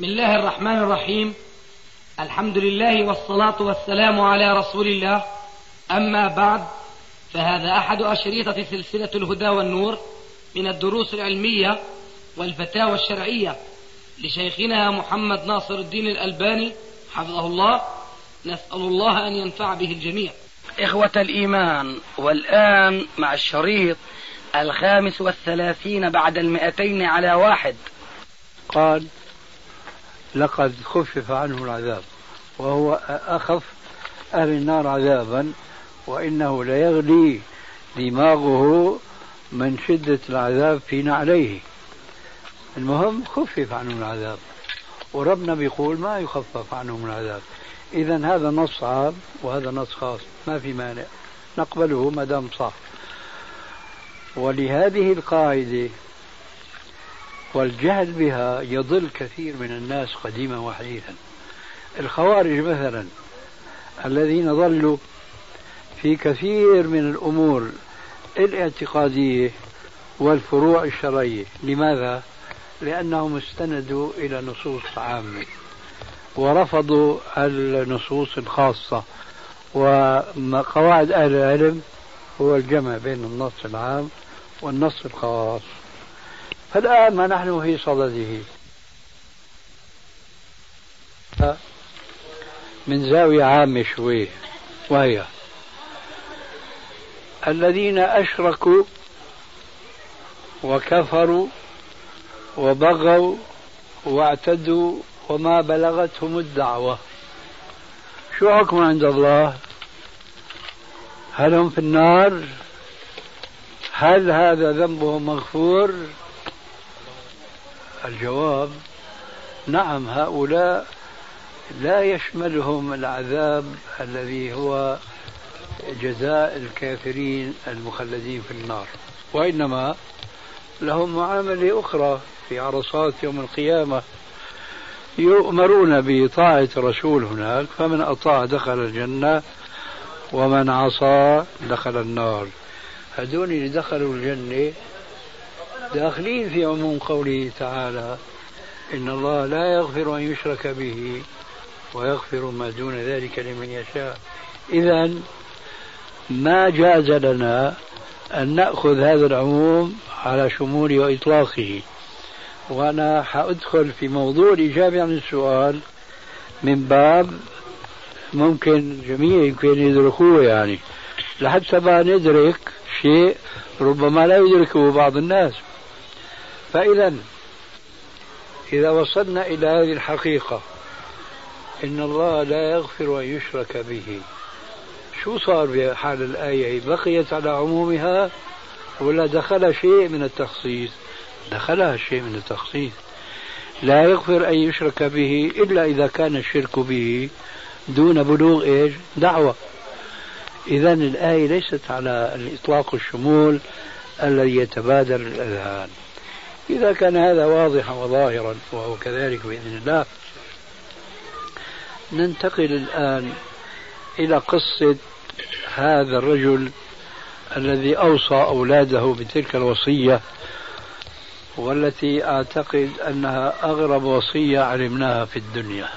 بسم الله الرحمن الرحيم. الحمد لله والصلاة والسلام على رسول الله، أما بعد، فهذا أحد أشريطة سلسلة الهدى والنور من الدروس العلمية والفتاوى الشرعية لشيخنا محمد ناصر الدين الألباني حفظه الله، نسأل الله أن ينفع به الجميع. إخوة الإيمان، والآن مع الشريط 35 بعد 200 على 1. قال: لقد خفف عنه العذاب، وهو أخف أهل النار عذابا، وإنه ليغلي دماغه من شدة العذاب في نعليه. المهم خفف عنه العذاب، وربنا بيقول ما يخفف عنهم العذاب. إذن هذا نص عام وهذا نص خاص، ما في مانع نقبله ما دام صح. ولهذه القاعدة والجهل بها يضل كثير من الناس قديما وحديثا. الخوارج مثلا الذين ضلوا في كثير من الأمور الاعتقادية والفروع الشرعية. لماذا؟ لأنهم استندوا إلى نصوص عامة ورفضوا النصوص الخاصة. وقواعد أهل العلم هو الجمع بين النص العام والنص الخاص. فالآن ما نحن في صدده من زاوية عامة شوية، وهي الذين أشركوا وكفروا وبغوا واعتدوا وما بلغتهم الدعوة. شو حكم عند الله؟ هل هم في النار؟ هل هذا ذنبهم مغفور؟ الجواب نعم، هؤلاء لا يشملهم العذاب الذي هو جزاء الكافرين المخلدين في النار، وإنما لهم معاملة أخرى في عرصات يوم القيامة. يؤمرون بطاعة رسول هناك، فمن أطاع دخل الجنة ومن عصى دخل النار. هذول اللي دخلوا الجنة داخلين في عموم قوله تعالى: إن الله لا يغفر أن يشرك به ويغفر ما دون ذلك لمن يشاء. إذن ما جاز لنا أن نأخذ هذا العموم على شموله وإطلاقه. وأنا حأدخل في موضوع الإجابة عن السؤال من باب ممكن جميع يمكن يدركوه، يعني لحتى ما ندرك شيء ربما لا يدركه بعض الناس. فإذا وصلنا إلى هذه الحقيقة، إن الله لا يغفر أن يشرك به، شو صار بحال الآية؟ بقيت على عمومها ولا دخل شيء من التخصيص؟ دخلها شيء من التخصيص. لا يغفر أن يشرك به إلا إذا كان الشرك به دون بلوغ إيش؟ دعوة. إذن الآية ليست على الإطلاق الشمول الذي يتبادر الأذهان. إذا كان هذا واضحا وظاهرا وهو كذلك بإذن الله، ننتقل الآن إلى قصة هذا الرجل الذي أوصى أولاده بتلك الوصية، والتي أعتقد أنها أغرب وصية علمناها في الدنيا،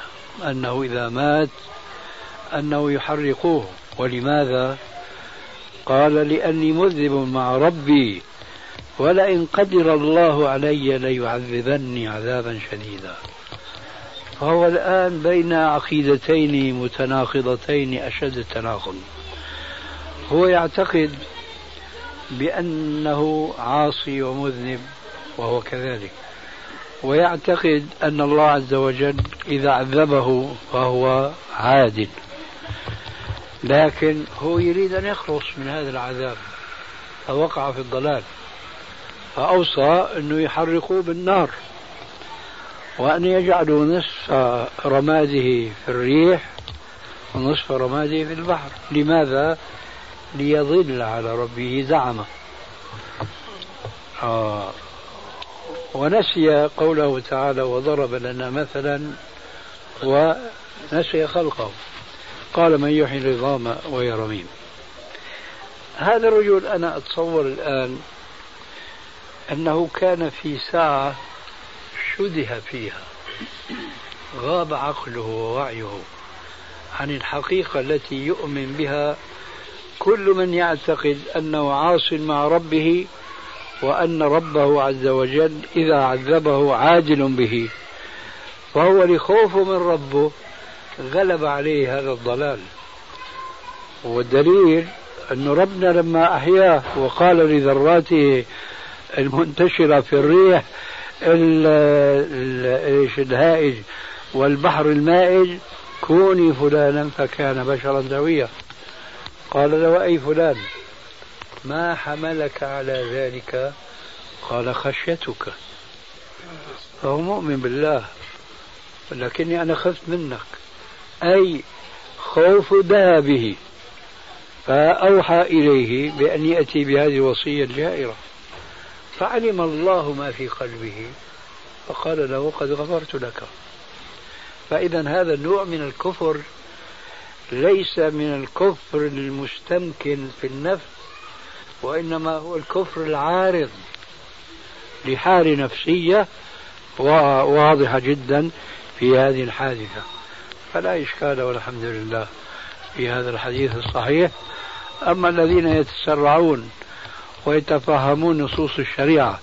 أنه إذا مات أنه يحرقوه. ولماذا؟ قال: لأني مذنب مع ربي، ولئن قدر الله علي ليعذبني عذابا شديدا. فهو الآن بين عقيدتين متناقضتين أشد التناقض. هو يعتقد بأنه عاصي ومذنب، وهو كذلك، ويعتقد أن الله عز وجل إذا عذبه فهو عادل، لكن هو يريد أن يخلص من هذا العذاب، فوقع في الضلال، فأوصى أنه يحرقوه بالنار، وأن يجعلوا نصف رماده في الريح ونصف رماده في البحر. لماذا؟ ليضل على ربه زعمه. ونسي قوله تعالى: وضرب لنا مثلا ونسي خلقه، قال: من يحيي العظام وهي رميم. هذا الرجل أنا أتصور الآن أنه كان في ساعة شُدِه فيها غاب عقله ووعيه عن الحقيقة التي يؤمن بها كل من يعتقد أنه عاص مع ربه، وأن ربه عز وجل إذا عذبه عادل به، فهو لخوفه من ربه غلب عليه هذا الضلال. والدليل أن ربنا لما أحياه وقال لذراته المنتشرة في الريح الهائج والبحر المائج كوني فلانا فكان بشرا سويا، قال له أي فلان ما حملك على ذلك؟ قال خشيتك. فهو مؤمن بالله، لكني أنا خفت منك، أي خوف دها به، فأوحى إليه بأن يأتي بهذه الوصية الجائرة. فعلم الله ما في قلبه فقال له قد غفرت لك. فإذا هذا النوع من الكفر ليس من الكفر المستمكن في النفس، وإنما هو الكفر العارض لحال نفسية واضحة جدا في هذه الحادثة. فلا إشكال والحمد لله في هذا الحديث الصحيح. أما الذين يتسرعون ويتفهمون نصوص الشريعة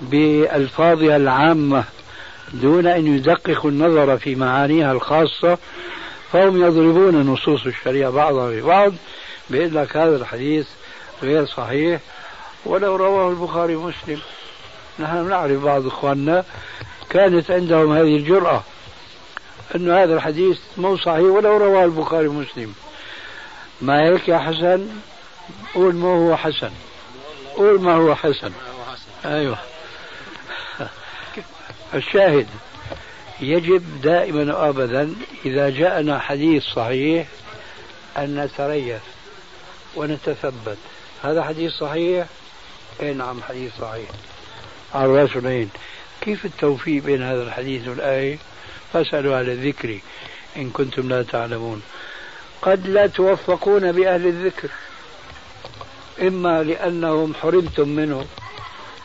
بألفاظها العامة دون أن يدققوا النظر في معانيها الخاصة، فهم يضربون نصوص الشريعة بعضها ببعض، بيقول لك هذا الحديث غير صحيح ولو رواه البخاري مسلم. نحن نعرف بعض إخواننا كانت عندهم هذه الجرأة أن هذا الحديث مو صحيح ولو رواه البخاري مسلم. ما هيك يا حسن؟ قول ما هو حسن، قول ما هو حسن. أيوة. الشاهد يجب دائما وأبدا إذا جاءنا حديث صحيح أن نتريث ونتثبت. هذا حديث صحيح؟ إيه نعم حديث صحيح عن الرسولين. كيف التوفيق بين هذا الحديث والآية؟ فاسألوا أهل الذكر إن كنتم لا تعلمون. قد لا توفقون بأهل الذكر، إما لأنهم حرمتم منه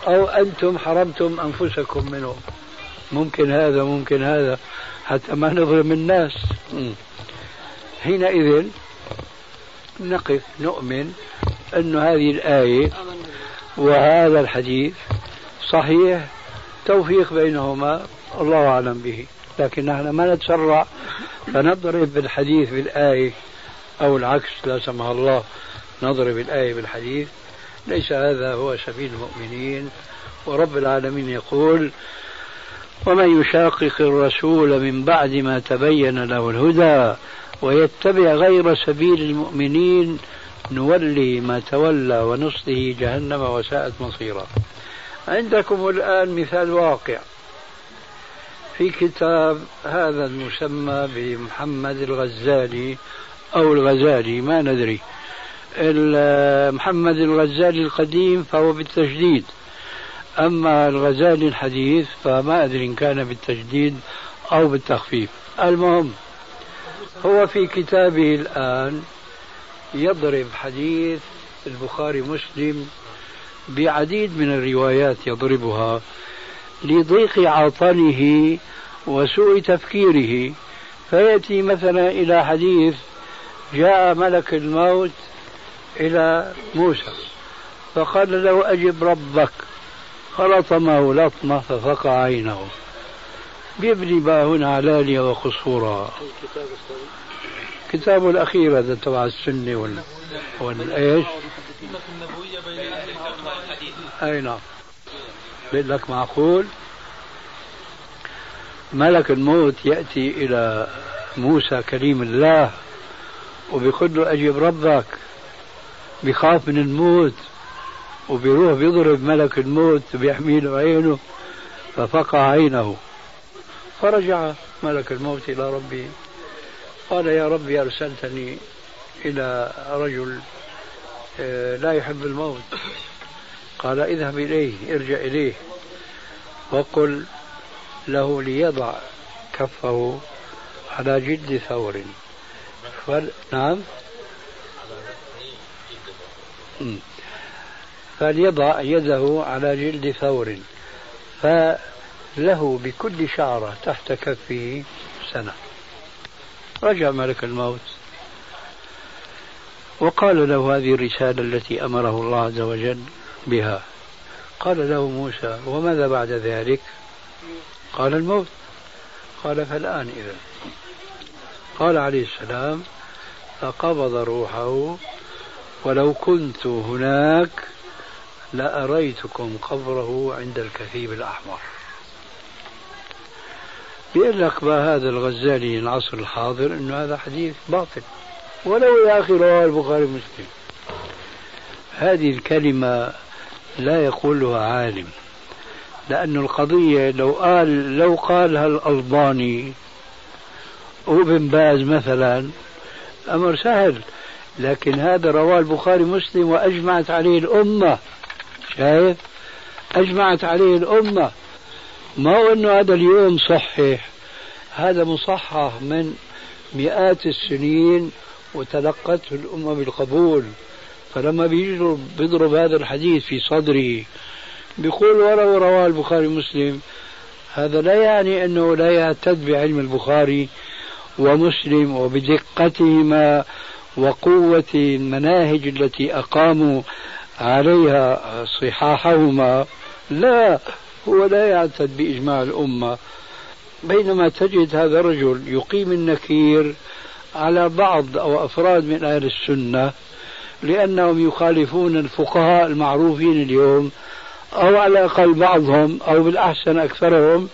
أو أنتم حرمتم أنفسكم منه، ممكن هذا ممكن هذا، حتى ما نظلم الناس. حينئذ نقف نؤمن أن هذه الآية وهذا الحديث صحيح، توفيق بينهما الله أعلم به، لكن نحن ما نتسرع فنضرب بالحديث بالآية، أو العكس لا سمح الله نضرب الآية بالحديث. ليس هذا هو سبيل المؤمنين. ورب العالمين يقول ومن يشاقق الرسول من بعد ما تبين له الهدى ويتبع غير سبيل المؤمنين نولي ما تولى ونصله جهنم وساءت مصيرا. عندكم الآن مثال واقع في كتاب هذا المسمى بمحمد الغزالي أو الغزالي، ما ندري، محمد الغزالي القديم فهو بالتجديد، أما الغزالي الحديث فما أدري إن كان بالتجديد أو بالتخفيف. المهم هو في كتابه الآن يضرب حديث البخاري مسلم بعديد من الروايات، يضربها لضيق عطله وسوء تفكيره، فيأتي مثلا إلى حديث جاء ملك الموت إلى موسى فقال له أجب ربك، فلطمه لطمة ففقع عينه، بيبني باهن علاليا وقصورا. كتابه الأخير هذا تبع السنة والإيش أي نعم. بيقول لك معقول ملك الموت يأتي إلى موسى كريم الله وبيقول له أجب ربك، بيخاف من الموت وبيروح بيضرب ملك الموت وبيحمي له عينه ففقع عينه، فرجع ملك الموت إلى ربي قال يا ربي أرسلتني إلى رجل لا يحب الموت، قال اذهب إليه، ارجع إليه وقل له ليضع كفه على جلد ثور نعم فليضع يده على جلد ثور، له بكل شعرة تحت كفه سنة. رجع ملك الموت وقال له هذه الرسالة التي أمره الله عز وجل بها. قال له موسى: وماذا بعد ذلك؟ قال: الموت. قال: فالآن إذا. قال عليه السلام: فقبض روحه ولو كنت هناك لأريتكم قبره عند الكثيب الأحمر. يقلق بها هذا الغزالي العصر الحاضر أنه هذا حديث باطل ولو إلى آخر رواه البخاري ومسلم. هذه الكلمة لا يقولها عالم، لأن القضية لو قالها الألباني وابن باز مثلا أمر سهل، لكن هذا رواه البخاري مسلم وأجمعت عليه الأمة. شايف؟ أجمعت عليه الأمة. ما هو أنه هذا اليوم صحيح، هذا مصحح من مئات السنين وتلقته الأمة بالقبول. فلما بيجي بيضرب هذا الحديث في صدره بيقول ولو رواه البخاري مسلم، هذا لا يعني أنه لا يعتد بعلم البخاري ومسلم وبدقتهما وقوة المناهج التي أقاموا عليها صحاحهما. لا، هو لا يعتد بإجماع الأمة، بينما تجد هذا الرجل يقيم النكير على بعض أو أفراد من أهل السنة لأنهم يخالفون الفقهاء المعروفين اليوم، أو على الأقل بعضهم، أو بالأحسن أكثرهم،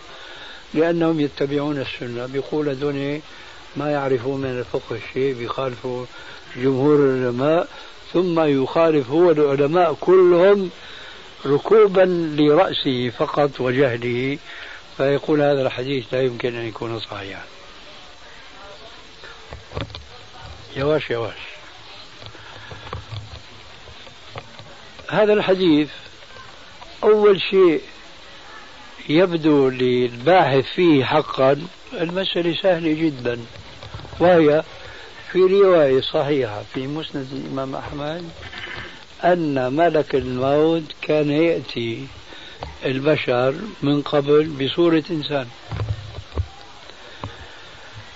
لأنهم يتبعون السنة. بيقول دوني ما يعرفون من الفقه شيء، بيخالفوا جمهور العلماء، ثم يخالف هو العلماء كلهم ركوبا لرأسه فقط وجهله، فيقول هذا الحديث لا يمكن أن يكون صحيحا. يواش يواش. هذا الحديث أول شيء يبدو للباحث فيه حقا المسألة سهلة جدا، وهي في رواية صحيحة في مسند الإمام أحمد أن ملك الموت كان يأتي البشر من قبل بصورة إنسان،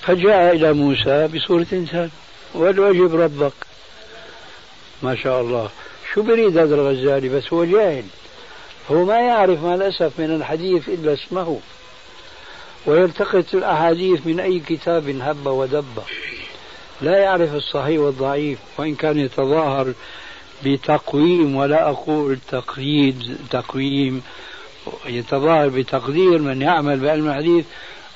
فجاء إلى موسى بصورة إنسان وقال له أجب ربك. ما شاء الله، شو بريد هذا الغزالي؟ بس هو جاهل، هو ما يعرف مع الأسف من الحديث إلا اسمه، ويلتقط الأحاديث من أي كتاب هب ودب، لا يعرف الصحيح والضعيف، وإن كان يتظاهر بتقويم، ولا أقول تقويم، يتظاهر بتقدير من يعمل بعلم الحديث،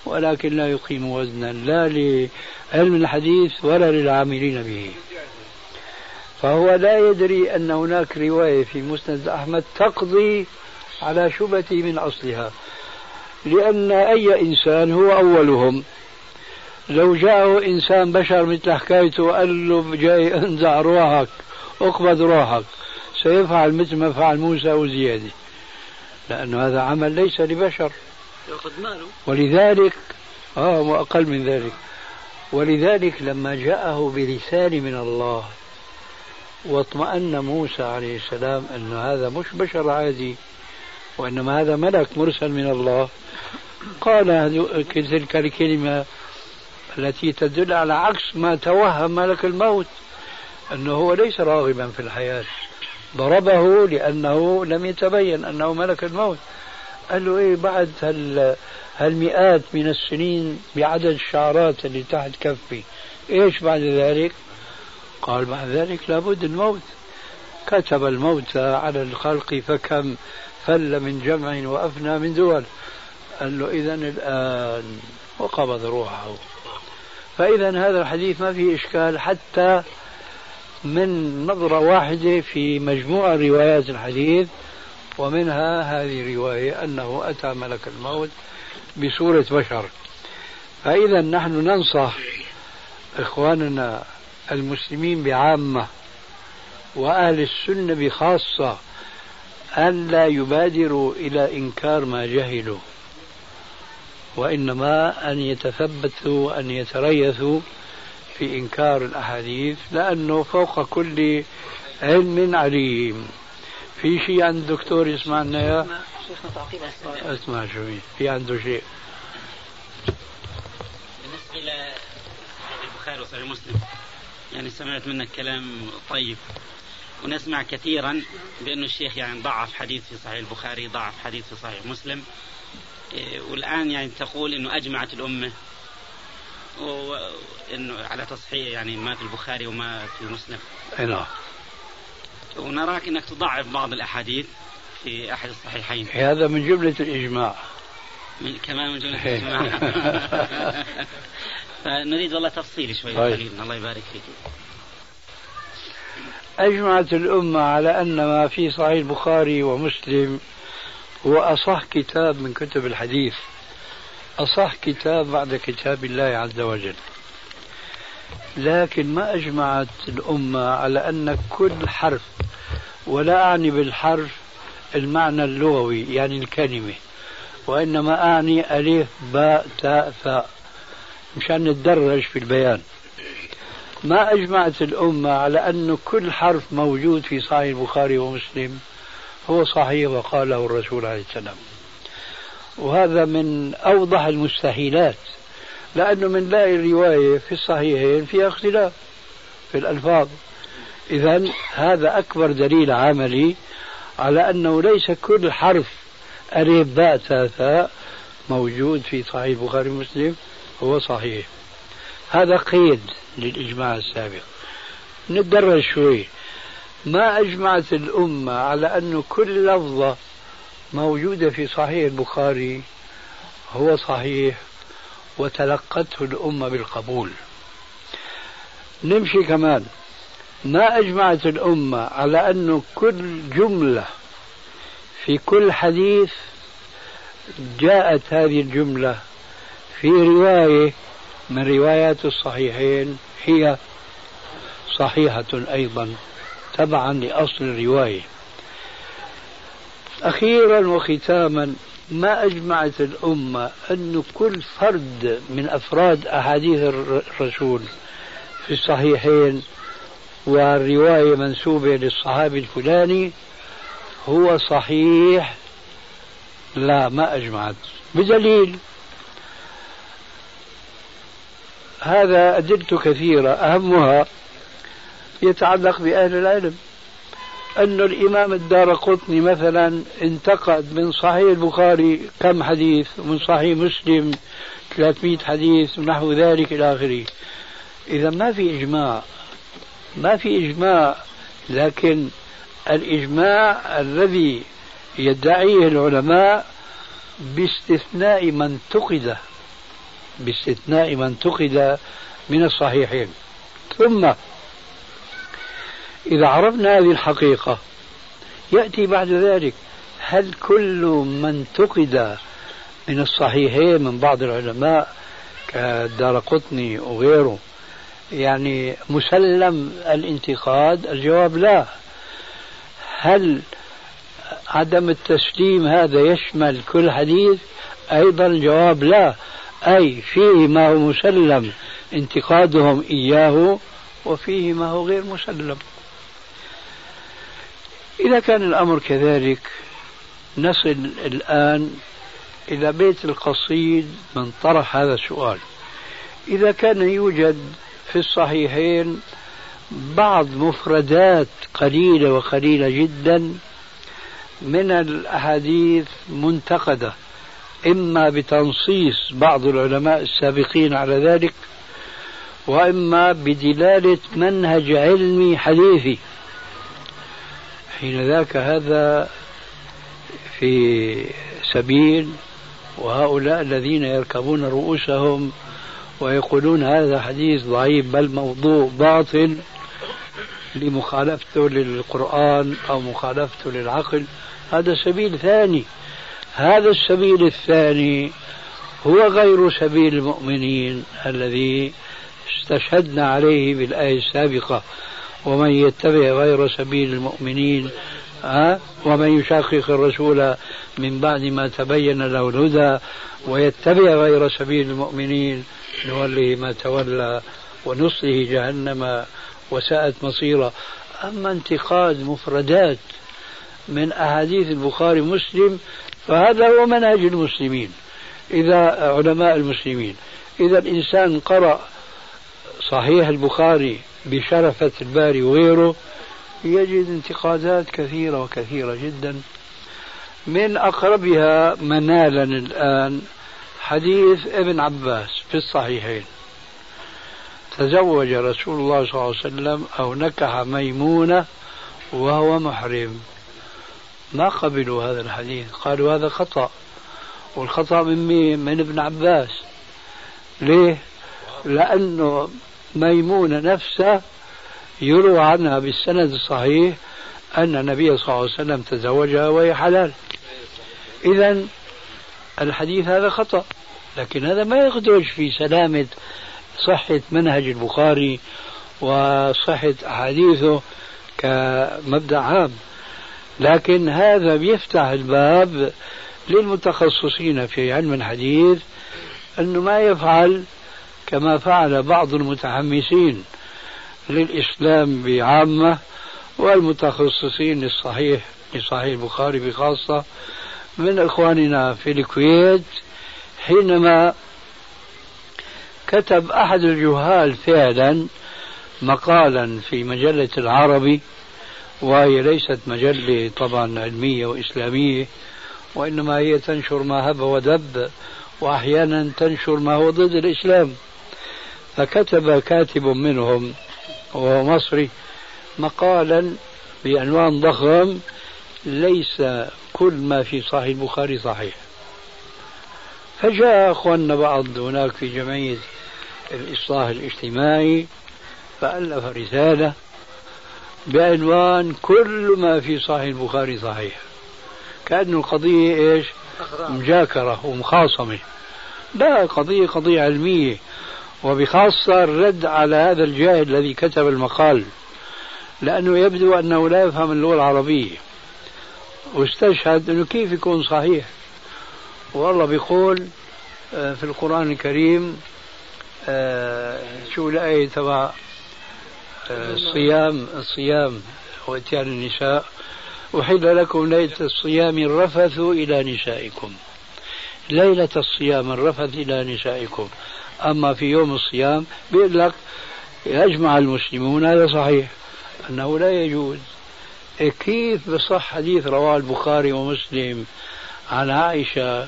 ولكن لا يقيم وزنا لا لعلم الحديث ولا للعاملين به. فهو لا يدري أن هناك رواية في مسند أحمد تقضي على شبهته من أصلها، لأن أي إنسان هو أولهم. لو جاءه إنسان بشر مثل حكايته وقال له جاي انزع روحك، اقبض روحك، سيفعل مثل ما فعل موسى وزيادة، لأن هذا عمل ليس لبشر، يأخذ ماله، ولذلك وأقل من ذلك. ولذلك لما جاءه برسالة من الله واطمأن موسى عليه السلام أن هذا مش بشر عادي، وإنما هذا ملك مرسل من الله، قال تلك الكلمة التي تدل على عكس ما توهم ملك الموت، أنه هو ليس راغبا في الحياة، ضربه لأنه لم يتبين أنه ملك الموت. قال له إيه بعد هالمئات من السنين بعدد الشعرات اللي تحت كفي، إيش بعد ذلك؟ قال بعد ذلك لابد الموت. كتب الموت على الخلق فكم فل من جمع وأفنى من دول. قال له إذن الآن، وقبض روحه. فإذا هذا الحديث ما فيه إشكال حتى من نظرة واحدة في مجموعة روايات الحديث، ومنها هذه الرواية أنه أتى ملك الموت بصورة بشر. فإذا نحن ننصح إخواننا المسلمين بعامة وأهل السنة بخاصة أن لا يبادروا إلى إنكار ما جهلوا، وإنما أن يتثبتوا أن يتريثوا في إنكار الأحاديث، لأنه فوق كل علم عليم. في شيء عند الدكتور يسمعنا شيخنا تعطينا اسمع شوي في عنده شيء. بالنسبة إلى البخاري وصحيح مسلم يعني سمعت منك كلام طيب، ونسمع كثيرا بأنه الشيخ يعني ضعف حديث في صحيح البخاري، ضعف حديث في صحيح مسلم، والآن يعني تقول أنه أجمعت الأمة وأنه على تصحيح يعني ما في البخاري وما في مسلم. نعم. ونراك أنك تضعف بعض الأحاديث في أحد الصحيحين. هذا من جملة الإجماع. كمان من جملة الإجماع. فنريد والله تفصيل شوي قليلا. الله يبارك فيك. أجمعت الأمة على أن ما في صحيح البخاري ومسلم هو أصح كتاب من كتب الحديث، أصح كتاب بعد كتاب الله عز وجل. لكن ما أجمعت الأمة على أن كل حرف، ولا أعني بالحرف المعنى اللغوي يعني الكلمة، وإنما أعني ألف باء تاء ثاء مشان نتدرج في البيان. ما أجمعت الأمة على أن كل حرف موجود في صحيح البخاري ومسلم هو صحيح وقاله الرسول عليه السلام، وهذا من أوضح المستحيلات، لأنه من لاي رواية في الصحيحين فيها اختلاف في الألفاظ. إذن هذا أكبر دليل عملي على أنه ليس كل حرف ألف باء تاء ثاء موجود في صحيح البخاري ومسلم هو صحيح. هذا قيد للإجماع السابق. نتدرج شوي. ما أجمعت الأمة على أن كل لفظة موجودة في صحيح البخاري هو صحيح وتلقته الأمة بالقبول. نمشي كمان. ما أجمعت الأمة على أن كل جملة في كل حديث جاءت هذه الجملة في رواية من روايات الصحيحين هي صحيحة أيضا تبعا لأصل الرواية. أخيرا وختاما، ما أجمعت الأمة أن كل فرد من أفراد أحاديث الرسول في الصحيحين والرواية منسوبة للصحابي الفلاني هو صحيح. لا، ما أجمعت بدليل. هذا أدلة كثيرة أهمها يتعلق بأهل العلم. أن الإمام الدار قطني مثلا انتقد من صحيح البخاري كم حديث، من صحيح مسلم 300 حديث ونحو ذلك إلى آخره. إذا ما في إجماع، ما في إجماع، لكن الإجماع الذي يدعيه العلماء باستثناء من انتقد، باستثناء من انتقد من الصحيحين. ثم إذا عرفنا هذه الحقيقة يأتي بعد ذلك هل كل من انتقد من الصحيحين من بعض العلماء كالدار قطني وغيره يعني مسلم الانتقاد؟ الجواب لا. هل عدم التسليم هذا يشمل كل حديث أيضا؟ الجواب لا. أي فيه ما هو مسلم انتقادهم إياه وفيه ما هو غير مسلم. إذا كان الأمر كذلك نصل الآن إلى بيت القصيد من طرح هذا السؤال. إذا كان يوجد في الصحيحين بعض مفردات قليلة وقليلة جدا من الأحاديث منتقدة إما بتنصيص بعض العلماء السابقين على ذلك وإما بدلالة منهج علمي حديثي، حين ذاك هذا في سبيل، وهؤلاء الذين يركبون رؤوسهم ويقولون هذا حديث ضعيف بل موضوع باطل لمخالفته للقرآن أو مخالفته للعقل، هذا سبيل ثاني. هذا السبيل الثاني هو غير سبيل المؤمنين الذي استشهدنا عليه بالآية السابقة، ومن يتبع غير سبيل المؤمنين ومن يشاقق الرسول من بعد ما تبين له الهدى ويتبع غير سبيل المؤمنين نوله ما تولى ونصله جهنم وساءت مصيرا. أما انتقاد مفردات من أحاديث البخاري مسلم فهذا هو منهج المسلمين، إذا علماء المسلمين. إذا الإنسان قرأ صحيح البخاري بشرفة الباري وغيره يجد انتقادات كثيرة وكثيرة جدا، من أقربها منالا الآن حديث ابن عباس في الصحيحين: تزوج رسول الله صلى الله عليه وسلم أو نكح ميمونة وهو محرم. ما قبلوا هذا الحديث، قالوا هذا خطأ، والخطأ من ابن عباس. ليه؟ لأنه ميمونة نفسها يروى عنها بالسند الصحيح أن النبي صلى الله عليه وسلم تزوجها وهي حلال. إذن الحديث هذا خطأ، لكن هذا ما يخدش في سلامة صحة منهج البخاري وصحة أحاديثه كمبدأ عام، لكن هذا بيفتح الباب للمتخصصين في علم الحديث أنه ما يفعل كما فعل بعض المتحمسين للإسلام بعامة والمتخصصين لصحيح البخاري بخاصة من إخواننا في الكويت، حينما كتب أحد الجهال فعلا مقالا في مجلة العربي، وهي ليست مجلة طبعا علمية وإسلامية، وإنما هي تنشر ما هب ودب، وأحيانا تنشر ما هو ضد الإسلام. فكتب كاتب منهم وهو مصري مقالا بعنوان ضخم: ليس كل ما في صحيح البخاري صحيح. فجاء أخواننا بعض هناك في جمعية الإصلاح الاجتماعي فألف رسالة بعنوان: كل ما في صحيح البخاري صحيح، كأن القضية إيش؟ مجاكرة ومخاصمة. لا، قضية علمية، وبخاصة الرد على هذا الجاهل الذي كتب المقال، لأنه يبدو أنه لا يفهم اللغة العربية، واستشهد أنه كيف يكون صحيح والله بيقول في القرآن الكريم. شو الآية تبع الصيام وإتيان النساء: أحل لكم ليلة الصيام الرفث إلى نسائكم. ليلة الصيام الرفث إلى نسائكم، أما في يوم الصيام بيقول لك يجمع المسلمون. هذا صحيح أنه لا يجوز. كيف بصح حديث رواه البخاري ومسلم عن عائشة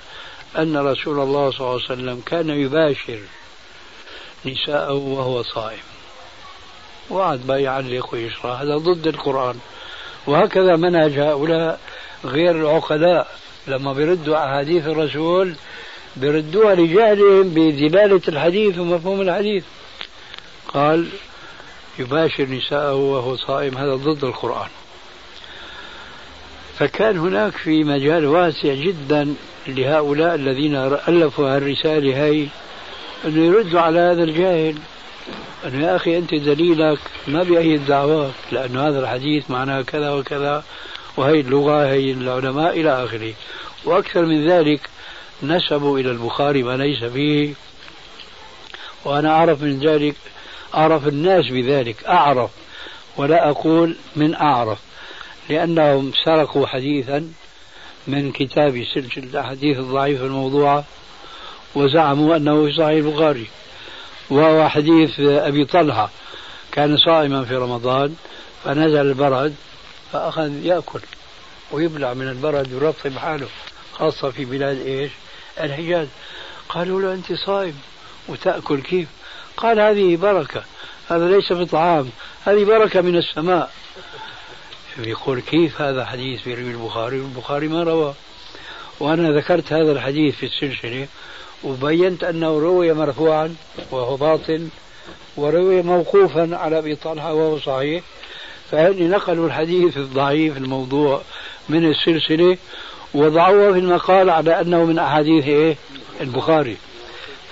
أن رسول الله صلى الله عليه وسلم كان يباشر نساءه وهو صائم؟ وعد بقى يعلق ويشرح، هذا ضد القرآن. وهكذا منهج هؤلاء غير العقلاء لما بيردوا أحاديث الرسول بيردوها لجهلهم بدلالة الحديث ومفهوم الحديث. قال يباشر نساءه وهو صائم، هذا ضد القرآن. فكان هناك في مجال واسع جدا لهؤلاء الذين ألفوا هالرسالة هاي أن يردوا على هذا الجاهل، أن يا أخي أنت دليلك ما بأيد دعواك، لأن هذا الحديث معناه كذا وكذا، وهي اللغة هي العلماء إلى آخره. وأكثر من ذلك نسبوا إلى البخاري ما ليس فيه، وأنا أعرف من ذلك، أعرف الناس بذلك، أعرف ولا أقول من أعرف، لأنهم سرقوا حديثا من كتاب سلسلة الأحاديث الضعيفة الموضوعة وزعموا أنه في صحيح البخاري، وهو حديث أبي طلحة كان صائما في رمضان فنزل البرد فأخذ يأكل ويبلع من البرد ويرطب حاله، خاصة في بلاد إيش؟ الحجاز. قالوا له: أنت صائم وتأكل كيف؟ قال: هذه بركة، هذا ليس بطعام، هذه بركة من السماء. يقول: كيف هذا حديث في رواه البخاري والبخاري ما رواه؟ وأنا ذكرت هذا الحديث في السلسلة وبينت أنه روي مرفوعا وهو باطل، وروي موقوفا على أبي طلحة وهو صحيح، فهني نقلوا الحديث الضعيف الموضوع من السلسلة وضعوه في المقال على أنه من أحاديث إيه؟ البخاري.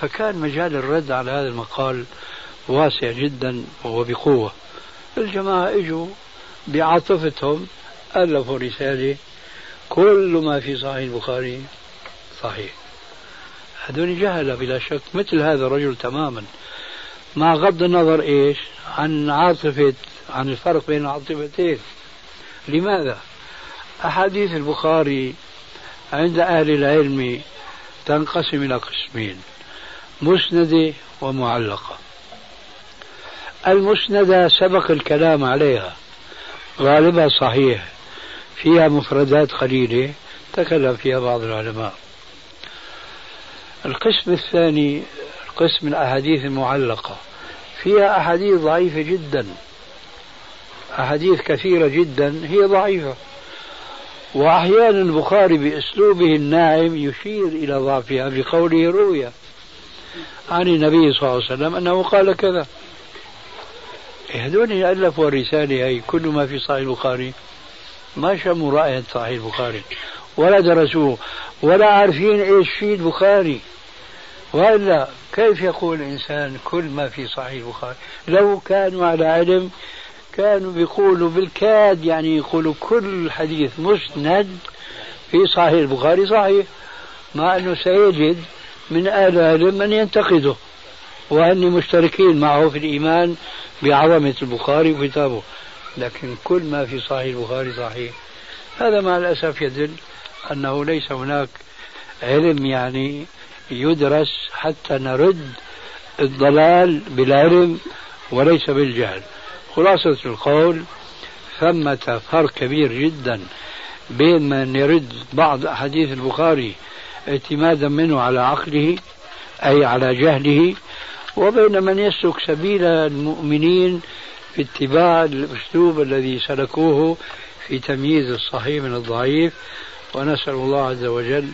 فكان مجال الرد على هذا المقال واسع جدا وبقوة. الجماعة اجوا بعاطفتهم ألفوا رسالة: كل ما في صحيح البخاري صحيح. هذول جهلة بلا شك، مثل هذا الرجل تماما، مع غض النظر إيش عن عاطفة، عن الفرق بين العاطفتين. لماذا؟ أحاديث البخاري عند أهل العلم تنقسم إلى قسمين: مسندة ومعلقة. المسندة سبق الكلام عليها، غالبها صحيح، فيها مفردات قليلة تكلم فيها بعض العلماء. القسم الثاني قسم الأحاديث المعلقة، فيها أحاديث ضعيفة جدا، أحاديث كثيرة جدا هي ضعيفة، وأحيانا البخاري بأسلوبه الناعم يشير إلى ضعفها بقوله رؤيا عن النبي صلى الله عليه وسلم أنه قال كذا. هذول ألفوا الرسالة هي كل ما في صحيح البخاري ما شموا رأي صحيح البخاري ولا درسوه ولا عارفين إيش في البخاري، وإلا كيف يقول الإنسان كل ما في صحيح البخاري؟ لو كانوا على علم كانوا بيقولوا بالكاد، يعني يقولوا كل حديث مسند في صحيح البخاري صحيح، مع أنه سيجد من أهل العلم من ينتقده، وأني مشتركين معه في الإيمان بعظمة البخاري وكتابه، لكن كل ما في صحيح البخاري صحيح. هذا مع الأسف يدل أنه ليس هناك علم يعني يدرس حتى نرد الضلال بالعلم وليس بالجهل. خلاصة القول ثمة فرق كبير جدا بين من يرد بعض أحاديث البخاري اعتمادا منه على عقله أي على جهله، وبين من يسلك سبيل المؤمنين في اتباع الأسلوب الذي سلكوه في تمييز الصحيح من الضعيف. ونسأل الله عز وجل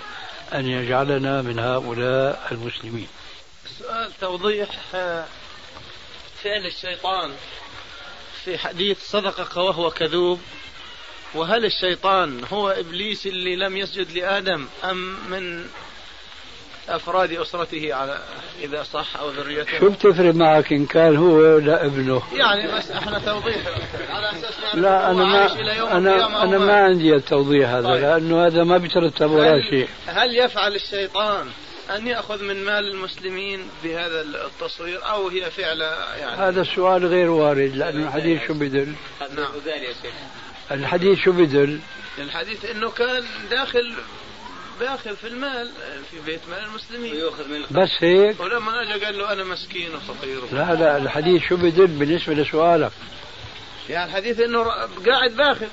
أن يجعلنا من هؤلاء المسلمين. سؤال توضيح فعل الشيطان في حديث صدقك وهو كذوب، وهل الشيطان هو إبليس اللي لم يسجد لآدم أم من أفراد أسرته على إذا صح أو ذريته؟ شو بتفرق معك إن كان هو ولا ابنه؟ يعني بس إحنا توضيح على أساس لا أنا ما عندي التوضيح هذا. طيب. لأنه هذا ما بيترتب ولا شيء. هل يفعل الشيطان أن يأخذ من مال المسلمين بهذا التصوير أو هي فعلة يعني؟ هذا السؤال غير وارد، لأن الحديث شو بدل؟ نعم. الحديث شو بدل؟ الحديث إنه كان داخل في المال في بيت مال المسلمين ويأخذ من بس هيك، ولما أجا قال له أنا مسكين وفقير. لا الحديث شو بدل بالنسبة لسؤالك؟ يعني الحديث إنه قاعد باخذ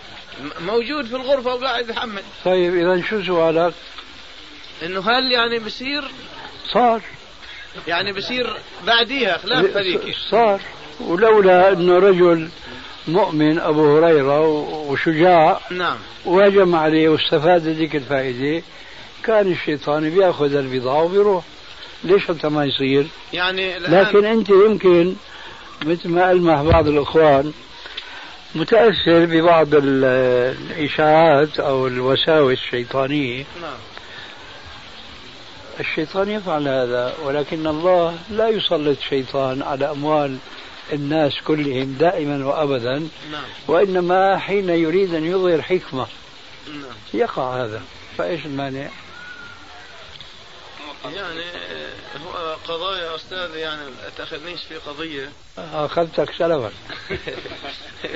موجود في الغرفة وقاعد يحمل. طيب إذا شو سؤالك؟ إنه هل يعني بصير صار يعني بصير بعديها خلاف فريق صار، ولولا إنه رجل مؤمن أبو هريرة وشجاع نعم وجمع عليه واستفاد ذيك الفائدة كان الشيطان بيأخذ البضاعة وبيروح. ليش حتى ما يصير يعني؟ لكن أنت يمكن مثل ما ألمح بعض الإخوان متأثر ببعض الإشاعات أو الوساوس الشيطانية. نعم الشيطان يفعل هذا، ولكن الله لا يسلط الشيطان على أموال الناس كلهم دائما وأبدا. نعم. وإنما حين يريد أن يظهر حكمة. نعم. يقع هذا، فإيش المانع يعني؟ هو قضايا أستاذ يعني أتأخذنيش في قضية. أخذتك سلفا.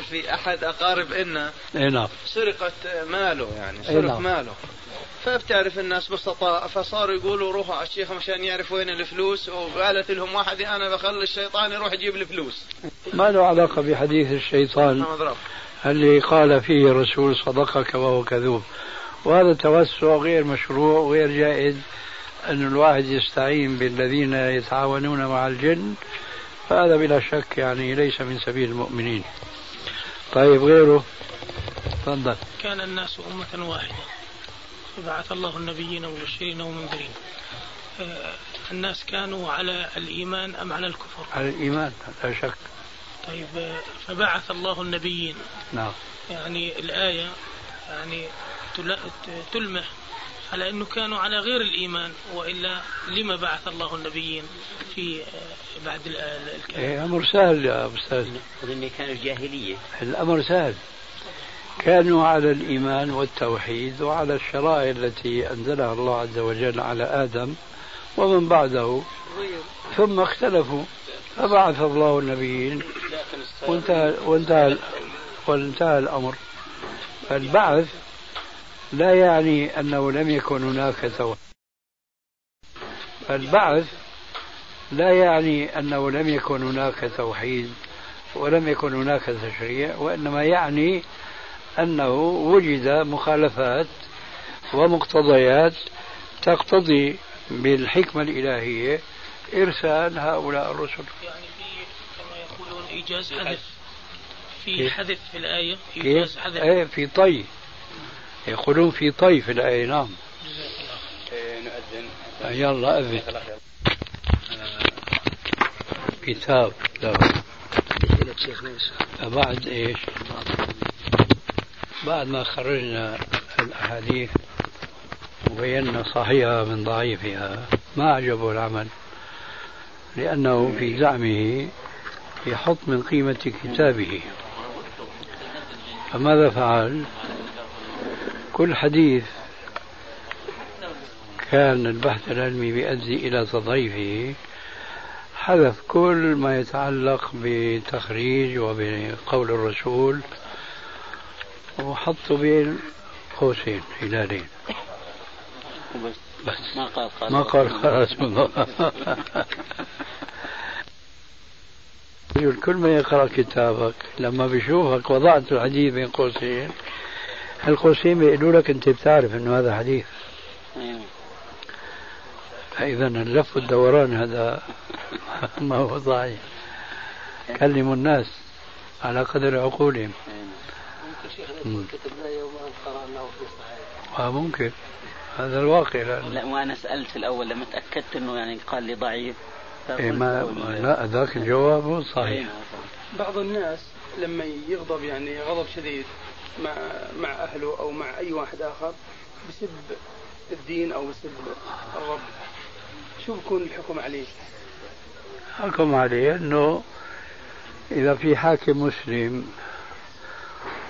في أحد أقارب إنا سرقت ماله يعني سرق ماله، فبتعرف الناس بسطاء فصاروا يقولوا روحوا على الشيخ مشان يعرف وين الفلوس، وقالت لهم واحدة أنا بخلي الشيطان يروح يجيب الفلوس. ما له علاقة بحديث الشيطان اللي قال فيه رسول صدقك وهو كذوب، وهذا توسع غير مشروع وغير جائز أن الواحد يستعين بالذين يتعاونون مع الجن، فهذا بلا شك يعني ليس من سبيل المؤمنين. طيب غيره تفضل. كان الناس أمة واحدة فبعث الله النبيين مبشرين ومنذرين، الناس كانوا على الإيمان أم على الكفر؟ على الإيمان لا شك. طيب فبعث الله النبيين. نعم. يعني الآية يعني تلمح على أنه كانوا على غير الإيمان، وإلا لما بعث الله النبيين في بعد الكلام؟ أمر سهل يا أبو أستاذ. أظن كانوا جاهلية. الأمر سهل، كانوا على الإيمان والتوحيد وعلى الشرائع التي أنزلها الله عز وجل على آدم ومن بعده، ثم اختلفوا فبعث الله النبيين وانتهى الأمر. فالبعث لا يعني أنه لم يكن هناك توحيد. فالبعث لا يعني أنه لم يكن هناك توحيد ولم يكن هناك تشريع، وإنما يعني أنه وجد مخالفات ومقتضيات تقتضي بالحكمة الإلهية إرسال هؤلاء الرسل. يعني في كما يقولون إيجاز حذف، في حذف في الآية، إيجاز حذف في طي، يقولون في طي في الآية. نعم. يلا أذن. كتاب بعد إيش؟ بعد ما خرجنا الأحاديث وبينا صحيحها من ضعيفها، ما أعجبه العمل، لأنه في زعمه يحط من قيمة كتابه. فماذا فعل؟ كل حديث كان البحث العلمي بيؤدي إلى تضعيفه حذف كل ما يتعلق بتخريج وبقول الرسول وحطه بين قوسين هلالين. بس ما قال خلاص. كل ما يقرأ كتابك لما بيشوفك وضعت الحديث بين قوسين، القوسين بيقولوا لك أنت بتعرف إنه هذا حديث. فإذا اللف والدوران هذا ما هو ضعيف. كلموا الناس على قدر عقولهم. ممكن هذا الواقع. لا وأنا سألت الأول لما تأكدت إنه يعني قال لي ضعيف. لا ذاك الجواب مو صحيح. بعض الناس لما يغضب يعني غضب شديد مع أهله أو مع أي واحد آخر بسب الدين أو بسب الرب، شو بكون الحكم عليه؟ الحكم عليه إنه إذا في حاكم مسلم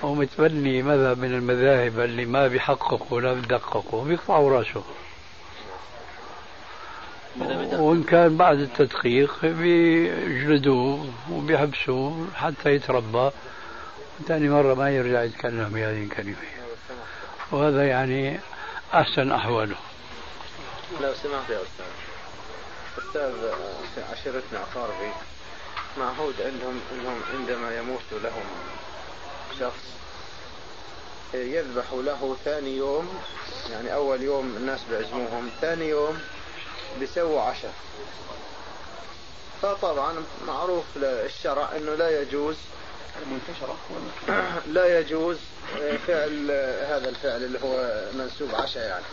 ومتبني مذهب من المذاهب اللي ما بيحققه ولا بدققه بيقطعوا راسه، وإن كان بعد التدقيق بيجلدوه وبيحبسوه حتى يتربى ثاني مرة ما يرجع يتكلم بهذه الكلمة. وهذا يعني أحسن أحواله. لو سمحت يا أستاذ في عشيرتنا أقاربي معهود أنهم عندما يموت لهم شخص يذبح له ثاني يوم، يعني أول يوم الناس بيعزموهم، ثاني يوم بيسووا عشاء. فطبعا معروف للشرع أنه لا يجوز المنتشرة، لا يجوز فعل هذا الفعل اللي هو منسوب عشاء يعني.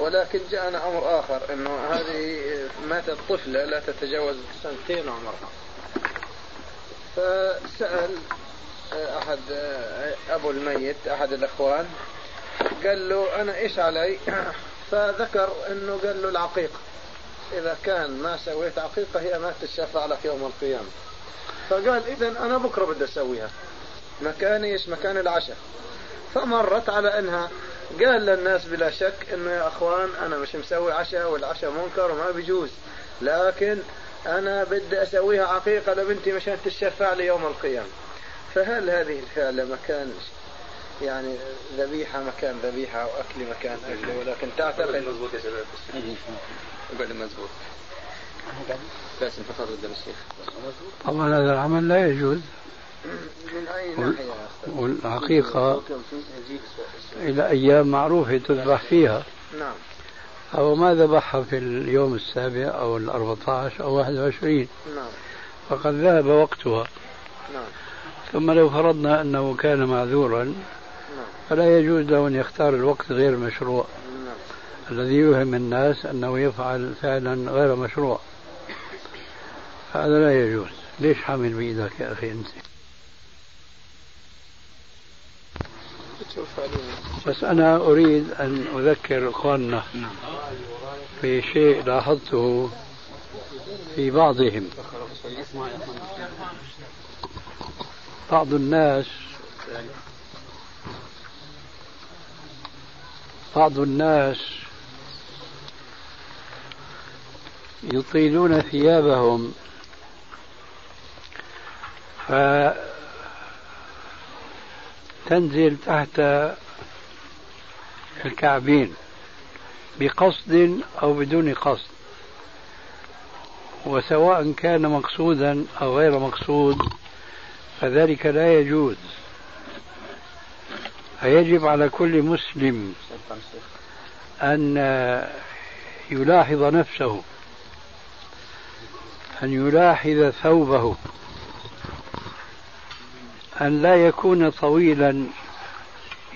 ولكن جاءنا أمر آخر أنه هذه ماتت طفلة لا تتجاوز 2 سنتين عمرها، فسأل أحد أبو الميت أحد الأخوان قال له أنا إيش علي؟ فذكر أنه قال له العقيقة، إذا كان ما سويت عقيقة هي ما تشفع لك يوم القيامة. فقال إذن أنا بكرة بدي أسويها، مكاني إيش؟ مكان العشاء. فمرت على أنها قال للناس بلا شك أنه يا أخوان أنا مش مسوي عشاء والعشاء منكر وما بيجوز، لكن أنا بدي أسويها عقيقة لبنتي مشان تشفع لي يوم القيامة. فهل هذه الفعلة مكان يعني ذبيحة مكان ذبيحة وأكل مكان أكل، ولكن تعتقد مزبوط يا شباب؟ قال مزبوط بس انتفضل الشيخ. طبعا هذا العمل لا يجوز من أي ناحية. والحقيقة إلى أيام معروفة تذبح فيها. نعم. أو ما ذبحها في اليوم 7 أو 14 أو 21. نعم. فقد ذهب وقتها. نعم. ثم لو فرضنا أنه كان معذورا فلا يجوز له أن يختار الوقت غير مشروع الذي يوهم الناس أنه يفعل فعلا غير مشروع. هذا لا يجوز. ليش حامل بإيدك يا أخي أنت؟ بس أنا أريد أن أذكر أخواننا في شيء لاحظته في بعضهم. بعض الناس يطيلون ثيابهم، فتنزل تحت في الكعبين بقصد أو بدون قصد، وسواء كان مقصودا أو غير مقصود فذلك لا يجوز. فيجب على كل مسلم أن يلاحظ نفسه، أن يلاحظ ثوبه، أن لا يكون طويلا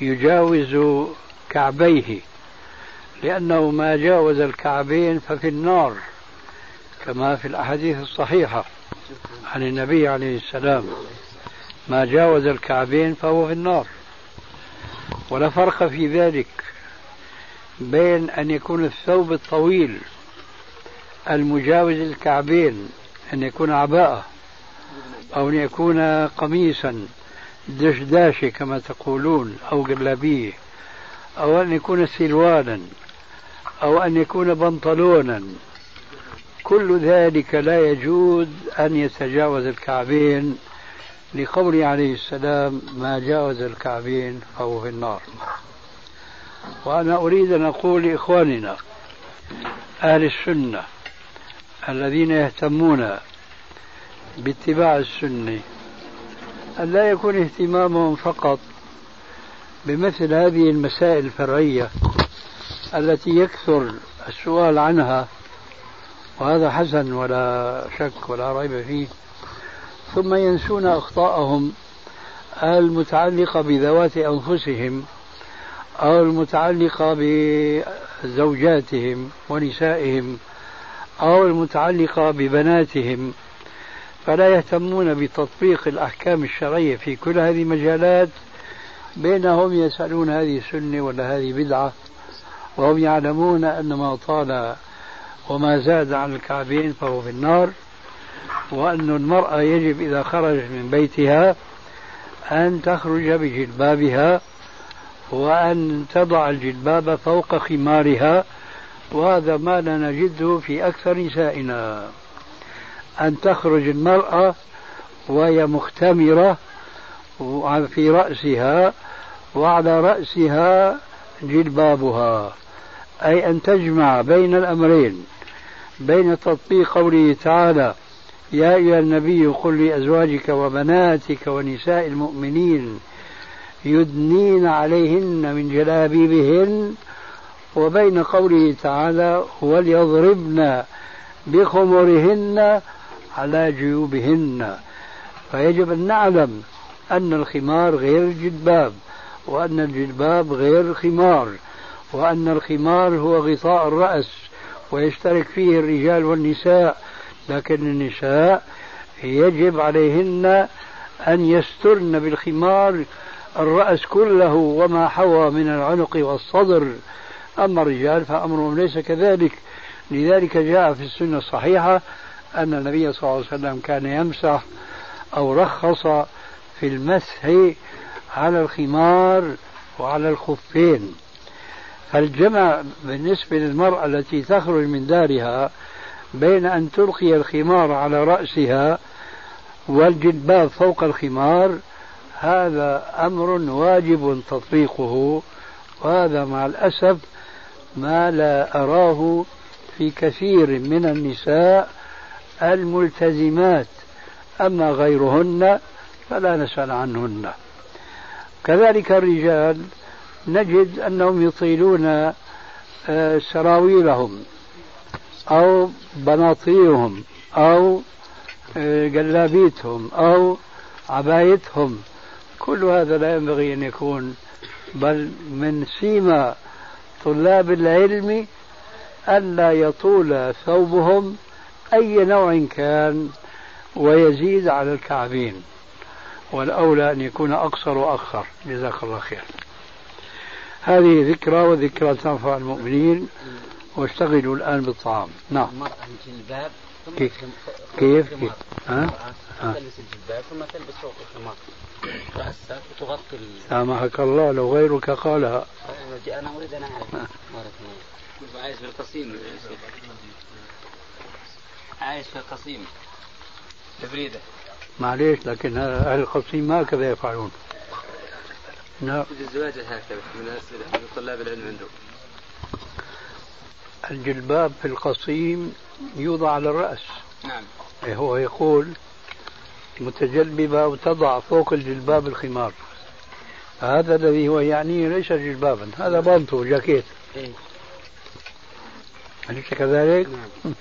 يجاوز كعبيه، لأنه ما جاوز الكعبين ففي النار كما في الأحاديث الصحيحة عن النبي عليه السلام: ما جاوز الكعبين فهو في النار. ولا فرق في ذلك بين أن يكون الثوب الطويل المجاوز الكعبين أن يكون عباءة، أو أن يكون قميصا دشداشة كما تقولون أو جلابية، أو أن يكون سروالا، أو أن يكون بنطلونا. كل ذلك لا يجوز أن يتجاوز الكعبين، لقوله عليه السلام: ما جاوز الكعبين فهو في النار. وأنا أريد أن أقول لإخواننا أهل السنة الذين يهتمون باتباع السنة أن لا يكون اهتمامهم فقط بمثل هذه المسائل الفرعية التي يكثر السؤال عنها، وهذا حسن ولا شك ولا ريب فيه، ثم ينسون أخطاءهم المتعلقة بذوات أنفسهم أو المتعلقة بزوجاتهم ونسائهم أو المتعلقة ببناتهم، فلا يهتمون بتطبيق الأحكام الشرعية في كل هذه المجالات، بينهم يسألون هذه سنة ولا هذه بدعة، وهم يعلمون أن ما طال وما زاد عن الكعبين فهو في النار، وأن المرأة يجب إذا خرجت من بيتها أن تخرج بجلبابها، وأن تضع الجلباب فوق خمارها، وهذا ما لا نجده في أكثر نسائنا، أن تخرج المرأة وهي مختمرة في رأسها وعلى رأسها جلبابها، أي أن تجمع بين الأمرين، بين تطبيق قوله تعالى: يا أيها النبي قل لأزواجك وبناتك ونساء المؤمنين يدنين عليهن من جلابيبهن، وبين قوله تعالى: وليضربن بخمرهن على جيوبهن. فيجب أن نعلم أن الخمار غير الجلباب، وأن الجلباب غير الخمار، وأن الخمار هو غطاء الرأس ويشترك فيه الرجال والنساء، لكن النساء يجب عليهن أن يسترن بالخمار الرأس كله وما حوى من العنق والصدر، أما الرجال فأمرهم ليس كذلك. لذلك جاء في السنة الصحيحة أن النبي صلى الله عليه وسلم كان يمسح أو رخص في المسح على الخمار وعلى الخفين. فالجمع بالنسبة للمرأة التي تخرج من دارها بين أن تلقي الخمار على رأسها والجلباب فوق الخمار، هذا أمر واجب تطبيقه، وهذا مع الأسف ما لا أراه في كثير من النساء الملتزمات، أما غيرهن فلا نسأل عنهن. كذلك الرجال نجد أنهم يطيلون سراويلهم أو بناطيلهم أو جلابيتهم أو عبايتهم، كل هذا لا ينبغي أن يكون، بل من سيما طلاب العلم ألا يطول ثوبهم أي نوع كان ويزيد على الكعبين، والأولى أن يكون أقصر وأخر. جزاك الله خير. هذه ذكرى، وذكرى تنفع المؤمنين، واشتغلوا الآن بالطعام. نعم. المرأة الجلباب ثم كيف؟ تلبس الجلباب ثم تلبس فوق الخمار رأسها وتغطي. سامحك الله لو غيرك قالها. أنا أريد أن أعرف. عايش في القصيم. تبريدة. معليش، لكن أهل القصيم ما كذا يفعلون. نعم. الزواج هكذا من الأسئلة من طلاب العلم عنده. الجلباب في القصيم يوضع على الرأس. نعم. هو يقول متجلبة وتضع فوق الجلباب الخمار. هذا الذي هو يعنيه ليس جلبابا، هذا بنطو وجاكيت. أليس كذلك؟ نعم.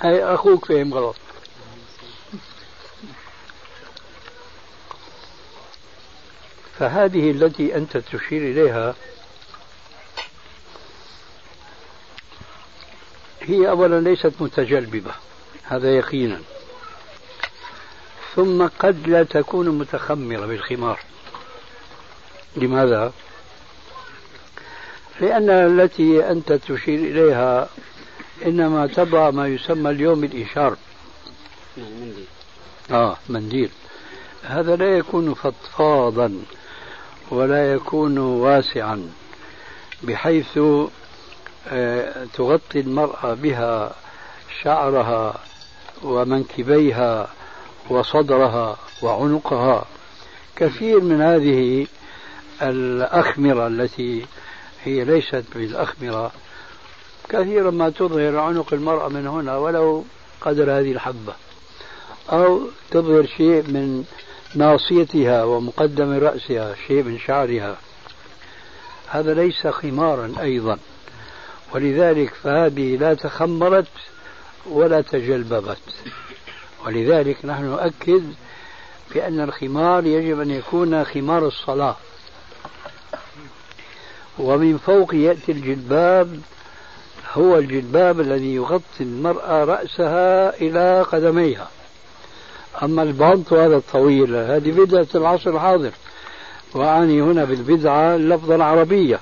هاي أخوك فهم غلط. فهذه التي أنت تشير إليها هي أولا ليست متجلببة، هذا يقينا، ثم قد لا تكون متخمرة بالخمار. لماذا؟ لأن التي أنت تشير إليها إنما تبع ما يسمى اليوم الإشار، منديل. هذا لا يكون فضفاضا ولا يكون واسعا بحيث تغطي المرأة بها شعرها ومنكبيها وصدرها وعنقها. كثير من هذه الأخمرة التي هي ليست بالأخمرة كثيرا ما تظهر عنق المرأة من هنا ولو قدر هذه الحبة، أو تظهر شيء من ناصيتها ومقدم رأسها، شيء من شعرها، هذا ليس خمارا أيضا. ولذلك فهذه لا تخمرت ولا تجلببت. ولذلك نحن نؤكد بأن الخمار يجب أن يكون خمار الصلاة، ومن فوق يأتي الجلباب، هو الجلباب الذي يغطي المرأة رأسها إلى قدميها. أما البنط هذا الطويل، هذه بدعة العصر الحاضر، وأعني هنا بالبدعة اللفظة العربية،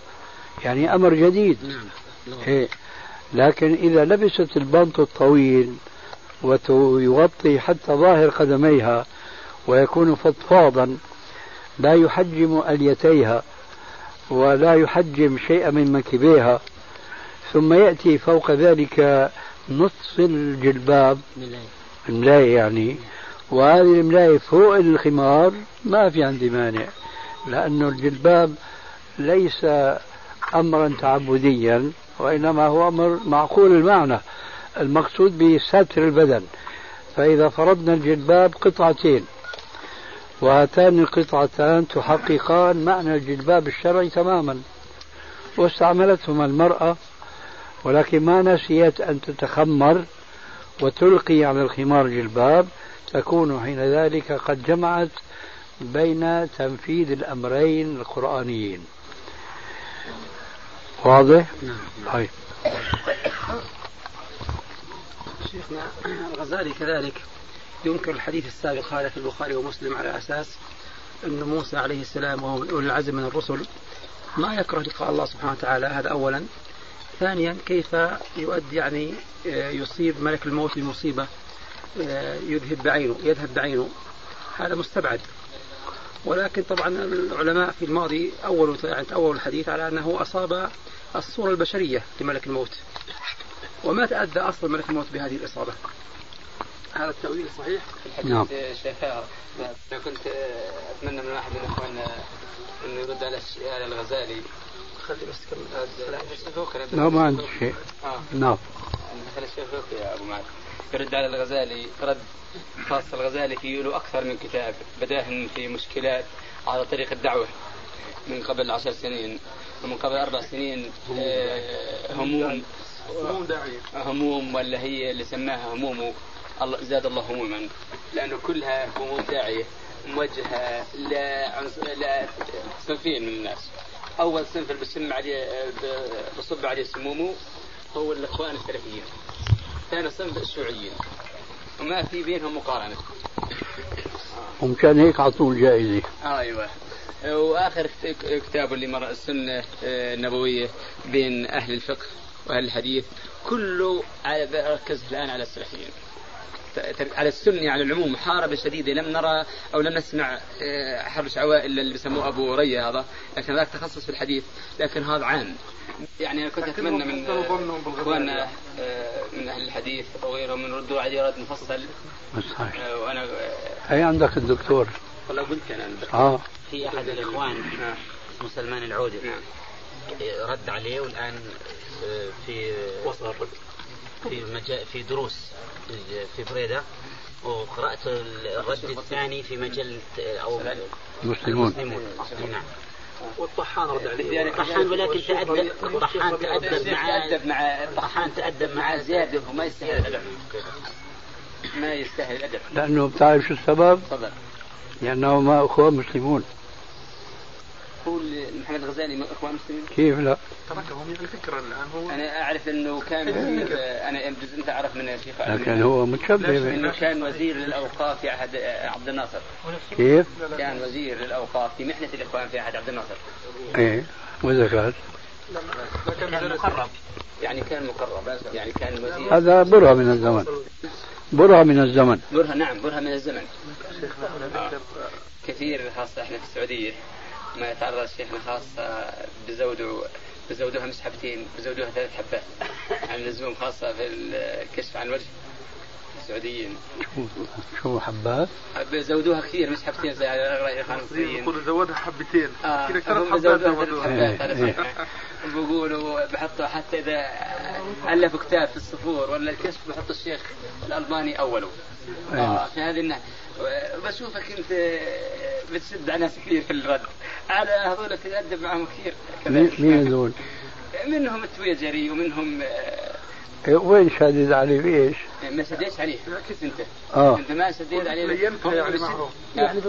يعني أمر جديد. لكن إذا لبست البنط الطويل ويغطي حتى ظاهر قدميها ويكون فضفاضا لا يحجم أليتيها ولا يحجم شيئا من منكبيها، ثم يأتي فوق ذلك نص الجلباب ملاية، يعني وهذه الملاية فوق الخمار، ما في عندي مانع، لأن الجلباب ليس أمرا تعبديا وإنما هو أمر معقول المعنى، المقصود بستر البدن. فإذا فرضنا الجلباب قطعتين وهاتان القطعتان تحققان معنى الجلباب الشرعي تماما، واستعملتهما المرأة، ولكن ما نسيت أن تتخمر وتلقي على الخمار جلباب، تكون حين ذلك قد جمعت بين تنفيذ الأمرين القرآنيين. واضح؟ نعم. شيخنا الغزالي كذلك ينكر الحديث السابق هذا في البخاري ومسلم على أساس أن موسى عليه السلام وهو أولي العزم من الرسل ما يكره لقاء الله سبحانه وتعالى، هذا أولا. ثانيا كيف يؤدي، يعني يصيب ملك الموت بمصيبة يذهب بعينه، هذا مستبعد. ولكن طبعا العلماء في الماضي أول الحديث على أنه أصاب الصورة البشرية لملك الموت، وما تأدى أصل ملك الموت بهذه الإصابة. هذا التأويل صحيح في الحديث؟ نعم. شفاء. أنا كنت أتمنى من واحد من أخواننا أنه يرد على الغزالي. خلي بس كمل. لا ما عندي شيء. نعم. خلي شفاء يا أبو ماكر. يرد على الغزالي رد خاص. الغزالي فيه له أكثر من كتاب بداهن في مشكلات على طريق الدعوة من قبل 10 سنين ومن قبل 4 سنين، هموم ولا هي اللي سماها همومه زاد الله هموما، لأنه كلها هموم داعية موجهة لصنفين من الناس. أول صنف بصب عليه سمومه هو الإخوان السلفيين، ثاني صنف الشيوعيين، وما في بينهم مقارنة. ومشان هيك عطوا الجائزة. أيوة. وآخر كتاب اللي مرأ السنة النبوية بين أهل الفقه وأهل الحديث كله ركز الآن على السلفيين، على السنة على العموم، محاربة شديدة. لم نرى أو لم نسمع حرش عوائل اللي بسموه أبو ريا هذا، لكن ذاك تخصص في الحديث، لكن هذا عام. يعني أنا كنت أتمنى من أخواننا من أهل الحديث وغيرهم من ردوا على رد مفصل. وأنا هي عندك الدكتور ولا قلت أنا في أحد الإخوان اسمه سلمان العودة رد عليه والآن في وصل في دروس في بريدة وقرأت الرد الثاني في مجلة أو المسلمون نعم والطحان رد عليه الطحان ولكن الطحان تأدب مع زيادة وما يستاهل الأدب ما يستاهل الأدب لأنه بتعرف شو السبب؟ لأنه ما أخوة مسلمون قول محمد الغزالي من أخوان مسلمين كيف لا تركهم الفكرة الآن هو أنا أعرف أنه كان أنا أمجز أنت أعرف من الشيخ لكن هو متشبه أنه كان وزير للأوقاف في عهد عبد الناصر كيف كان وزير للأوقاف في محنة الإخوان في عهد عبد الناصر إيه وزكاة كان مقرب يعني كان مقرب يعني كان وزير هذا برهة من الزمن برهة من الزمن كثير خاصة إحنا في السعودية ما يتعرض شيخنا خاصة بزودوها مسحبتين بزودوها 3 حبات عن اللزوم خاصة في الكشف عن الوجه السعوديين شو حبات؟ بزودوها كثير مسحبتين زي الرأي الخانصريين بقولوا زودها حبتين كده 3 حبات بقولوا بحطوا حتى إذا ألف كتاب في الصفور ولا الكشف بحطوا الشيخ الألباني أوله في هذه الناحية بشوفك أنت بتشد على ناس كثير في الرد على هذول تتأدب معهم كثير مين هذول؟ منهم التويجري ومنهم وين شديد عليه بإيش؟ ما شديش عليه ركز أنت أنت ما شديد عليه يعني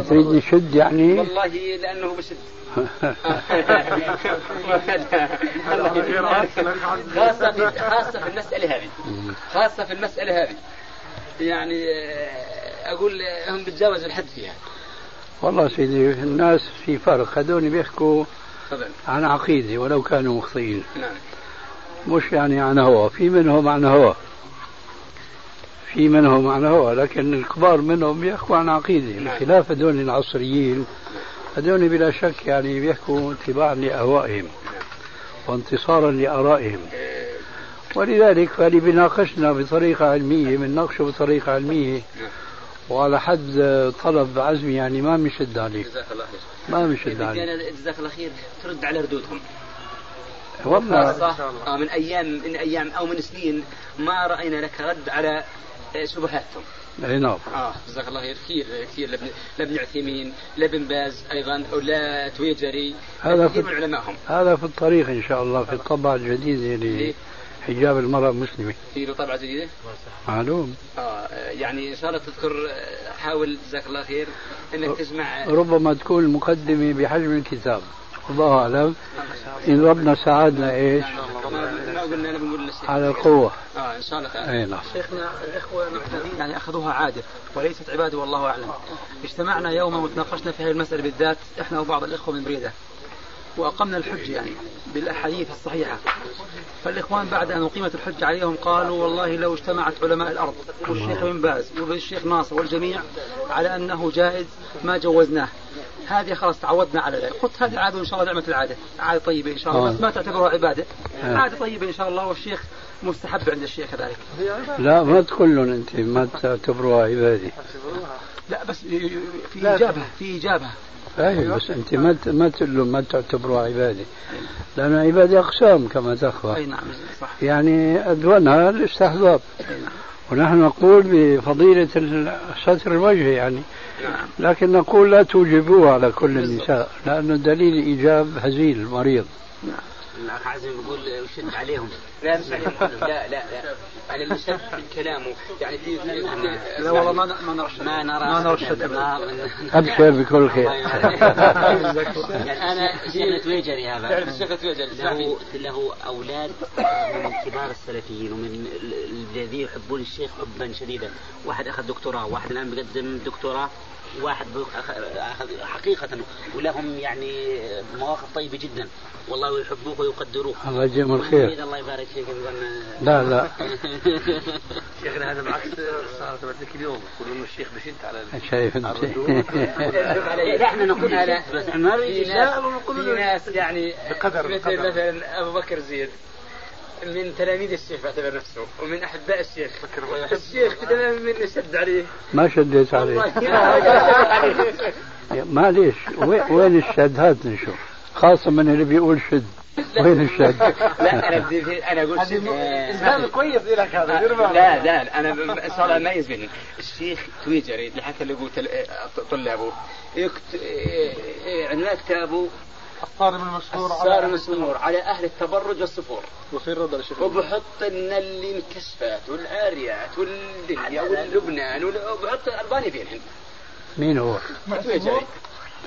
بتريد يشد يعني؟ والله لأنه بشد خاصة في المسألة هذه يعني أقول هم بتجاوز الحد فيها والله سيدي الناس في فرق هذول بيحكوا عن عقيدة ولو كانوا مخطئين نعم. مش يعني عن هوا في منهم عن هوا لكن الكبار منهم بيحكوا عن عقيدة نعم. خلاف هذول العصريين هذول بلا شك يعني بيحكوا اتباعا لأهوائهم وانتصارا لآرائهم ولذلك فاللي بيناقشنا بطريقة علمية بنناقشه بطريقة علمية وعلى حد طلب عزمي يعني ما بنشد عليه ما بنشد عليه جزاك الله خير ترد على ردودهم والله من أيام أو من سنين ما رأينا لك رد على شبهاتهم اي نعم جزاك الله خير كثير لابن عثيمين لابن باز ايضا ولا تويجري هذا كثير من علمائهم هذا في الطريق ان شاء الله في الطبعة الجديدة حجاب المرأة المسلمة في له طبعة جديدة معلوم يعني ان شاء الله تذكر حاول جزاك الله خير انك تجمع ربما تكون مقدمة بحجم الكتاب الله أعلم إن ربنا ساعدنا إيش على القوة إن شاء الله شيخنا الإخوة المحترمين يعني أخذوها عادة وليست عبادة والله أعلم اجتمعنا يوما وتناقشنا في هذه المسألة بالذات إحنا وبعض الإخوة من بريدة وأقمنا الحج يعني بالأحاديث الصحيحة فالإخوان بعد أن أقيمت الحج عليهم قالوا والله لو اجتمعت علماء الأرض والشيخ بن باز والشيخ ناصر والجميع على أنه جائز ما جوزناه هذه خلاص تعودنا على ذلك قلت هذه عادة إن شاء الله نعمة العادة عادة طيبة إن شاء الله بس ما تعتبرها عبادة عادة طيبة إن شاء الله والشيخ مستحب عند الشيخ ذلك لا ما تقولون أنت ما تعتبروها عبادة لا بس في إجابة أيوة بس أنت ما تقولوا ما تعتبروها عبادة لأن عبادة أقسام كما تخبر أي نعم صح يعني أدونها الاستحباب ونحن نقول بفضيلة ستر الوجه يعني لكن نقول لا توجبوها على كل النساء لأنه دليل إيجاب هزيل مريض الأخ عزم يقول يشد عليهم لا على الشد من كلامه يعني لا والله ما نرشد أبشر بكل خير يعني أنا شيخ تويجري هذا تعرف الشيخ تويجري له أولاد من كبار السلفيين ومن الذين يحبون الشيخ حبا شديدا واحد أخذ دكتوراه واحد الآن بيقدم دكتوراه واحد حقيقة ولهم يعني مواقف طيبة جدا والله يحبوه ويقدروه الله يجزيهم الخير الله يبارك فيك لا شيخنا هذا بالعكس صار ثبت لك اليوم يقولون الشيخ بشد على شايف انت لا احنا نقول على بس ما في ناس يعني بقدر مثلا أبو بكر زيد من تلاميذ الشيخ باعتبر نفسه ومن أحباء الشيخ. الشيخ تماما من شد عليه. ما شديت عليه. معليش وين الشد؟ هات نشوف، خاصة من اللي بيقول شد. وين الشد؟ لا أنا بدي أنا أقول شد. إنسان كويس لك هذا. لا لا أنا صار ميز بيني. الشيخ تويجري حتى اللي قلت طلابه عنوان كتابه الصارم المسمور على أهل التبرج والصفور وبحط لنا اللي انكشفت والعاريات والدنيا واللبنان وبحط الألباني بينهم. مين هو؟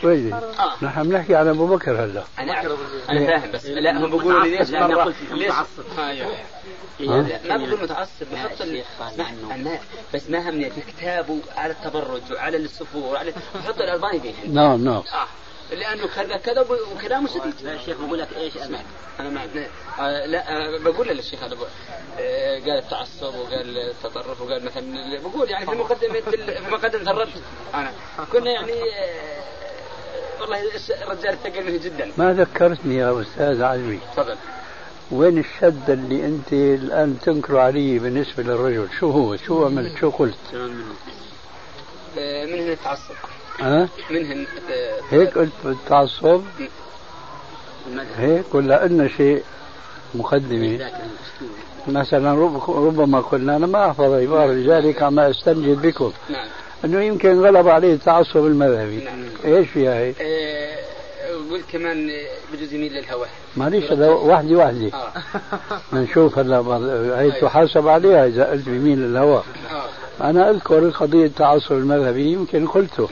تويجري. نحن نحكي على أبو بكر هلا. أنا فاهم بس لا هم بيقولوا لي ليش متعصب؟ ما بقول متعصب، بحط اللي أنا بس ما همني كتابه على التبرج وعلى الصفور وعلى بحط الألباني بينهم. نعم لأنه كذا وكلامه سديد. لا الشيخ بقول لك إيش أنا ما لا بقول للشيخ هذا قال التعصب وقال التطرف وقال مثلا بقول يعني في مقدمة المقدمة الرد أنا كنا يعني والله الرجال ثقل منه جدا. ما ذكرتني يا أستاذ علوي، تفضل وين الشد اللي أنت الآن تنكر عليه بالنسبة للرجل؟ شو هو؟ شو عملت؟ شو قلت؟ منه التعصب. منهن هيك قلت بالتعصب هيك ولا قلنا شيء مقدمة؟ مثلا ربما قلنا أنا ما أحفظ عبارة لذلك عما أستنجد بكم أنه يمكن غلب عليه التعصب المذهبي. إيش فيها هيك؟ قلت كمان بجوز يميل للهوى. معليش هذا وحدي نشوف هلا هي تحاسب عليها إذا قلت يميل للهوى. أنا أذكر قضية التعصب المذهبي يمكن قلته،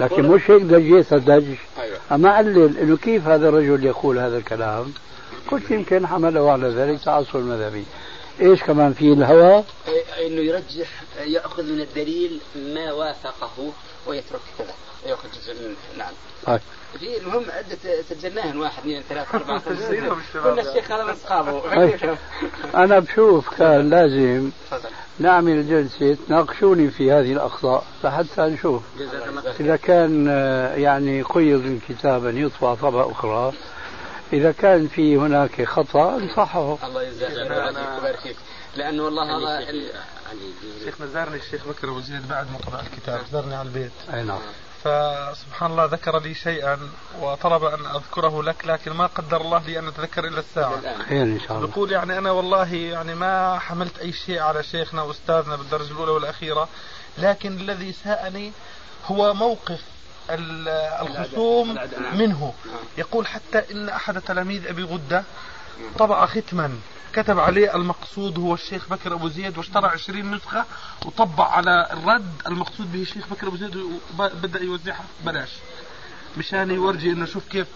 لكن مش هيك درجيت الدج. أما علل إنه كيف هذا الرجل يقول هذا الكلام؟ قلت يمكن حمله على ذلك تعصب المذهبي. إيش كمان في الهوى؟ إنه يرجح يأخذ من الدليل ما وافقه ويترك كذا يأخذ جزء منه. نعم في المهم عدة سجلناهن 1 2 3 4 كل الشيخ هذا من أصحابه. أنا بشوف كان لازم نعمل جلسة ناقشوني في هذه الأخطاء لحتى نشوف إذا كان يعني قيض الكتاب أن يطبع طبعة أخرى، إذا كان في هناك خطأ نصحه. الله يجزاك ويبارك فيك، لأنه والله هذا الشيخ زارني الشيخ بكر أبو زيد بعد مطبع الكتاب، زارني على البيت. أي نعم. فسبحان الله ذكر لي شيئا وطلب أن أذكره لك، لكن ما قدر الله لي أن أتذكر إلا الساعة. يقول يعني أنا والله يعني ما حملت أي شيء على شيخنا وأستاذنا بالدرجة الأولى والأخيرة، لكن الذي ساءني هو موقف الخصوم منه. يقول حتى إن أحد تلاميذ أبي غدة طبع ختما كتب عليه المقصود هو الشيخ بكر أبو زيد، واشترى 20 نسخة وطبع على الرد المقصود به الشيخ بكر أبو زيد وبدأ يوزعها بلاش مشان يورجي انه شوف كيف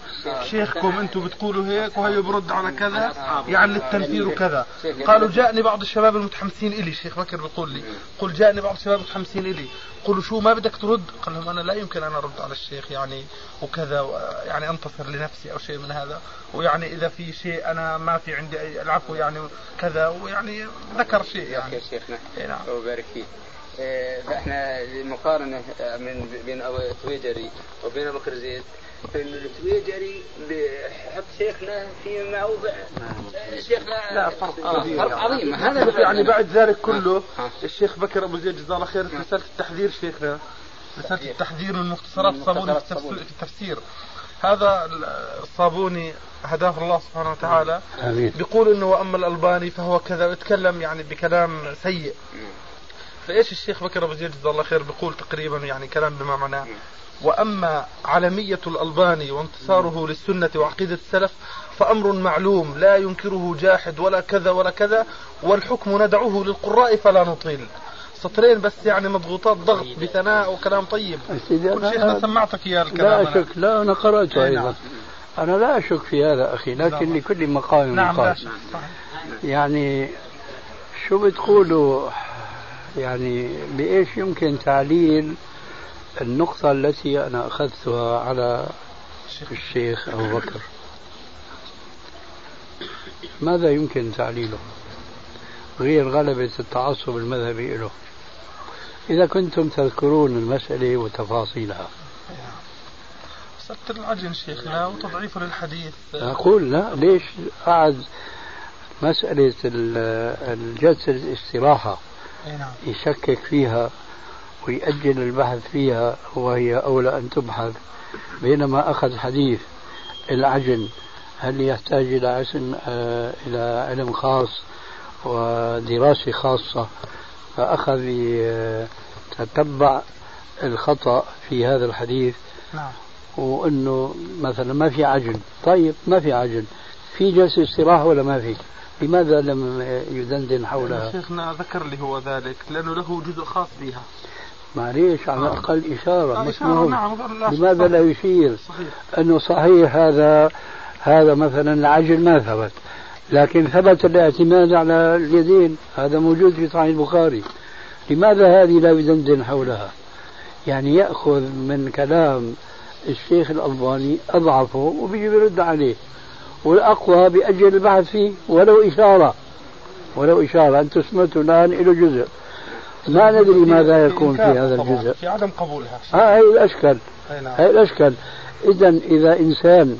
شيخكم انتم بتقولوا هيك وهي برد على كذا يعني للتنفير وكذا. قالوا جاءني بعض الشباب المتحمسين إلي، الشيخ بكر بيقول لي قل جاءني بعض الشباب المتحمسين إلي، قلوا شو ما بدك ترد؟ قال لهم أنا لا يمكن أنا أرد على الشيخ يعني وكذا يعني أنتصر لنفسي أو شيء من هذا، ويعني إذا في شيء أنا ما في عندي أي العفو يعني كذا، ويعني ذكر شيء يعني شيخنا. نعم وبارك فيه. فاحنا المقارنه بين التويجري وبين بكر زيد، التويجري بحط شيخنا في موضع شيخنا لا فرق عظيم. هذا يعني بعد ذلك كله الشيخ بكر أبو زيد جزاه الله خير رسالة التحذير شيخنا، رسالة التحذير من مختصرات الصابوني في التفسير. هذا الصابوني هداه الله سبحانه وتعالى بيقول انه واما الألباني فهو كذا، يتكلم يعني بكلام سيء. فإيش الشيخ بكر أبو زيد جزاه الله خير بيقول تقريبا يعني كلام بما معناه وأما علمية الألباني وانتصاره للسنة وعقيدة السلف فأمر معلوم لا ينكره جاحد ولا كذا ولا كذا، والحكم ندعوه للقراء فلا نطيل. سطرين بس يعني مضغوطات ضغط بثناء وكلام طيب. شيخنا سمعتك يا الكلام. لا شك لا أنا قرأته أيضا، أنا لا أشك في هذا أخي، لكن لكل مقام مقال. يعني شو بتقولوا يعني بإيش يمكن تعليل النقطة التي أنا أخذتها على الشيخ أبو بكر؟ ماذا يمكن تعليله غير غلبة التعصب المذهبي له؟ إذا كنتم تذكرون المسألة وتفاصيلها. سبت العجن شيخنا وتضعيف للحديث. أقول لا ليش قعد مسألة الجلسة الاستراحة يشكك فيها ويأجل البحث فيها وهي أولى أن تبحث، بينما أخذ حديث العجن هل يحتاج إلى علم خاص ودراسة خاصة، فأخذ يتتبع الخطأ في هذا الحديث. نعم. وأنه مثلا ما في عجن، طيب ما في عجن، في جلسة استراحة ولا ما في؟ لماذا لم يدندن حولها؟ شيخنا ذكر لي هو ذلك لأنه له جزء خاص بها. معليش على الأقل إشارة مسموم. نعم. لماذا لا يشير؟ صحيح. أنه صحيح هذا مثلا العجل ما ثبت، لكن ثبت الاعتماد على اليدين، هذا موجود في صحيح البخاري، لماذا هذه لا يدندن حولها؟ يعني يأخذ من كلام الشيخ الألباني أضعفه وبيجي برد عليه، والأقوى بأجل البحث فيه ولو إشارة. أنتم سمعتوا الآن إله جزء ما ندري ماذا يكون في هذا الجزء، في عدم قبولها. هاي الأشكال. إذا إنسان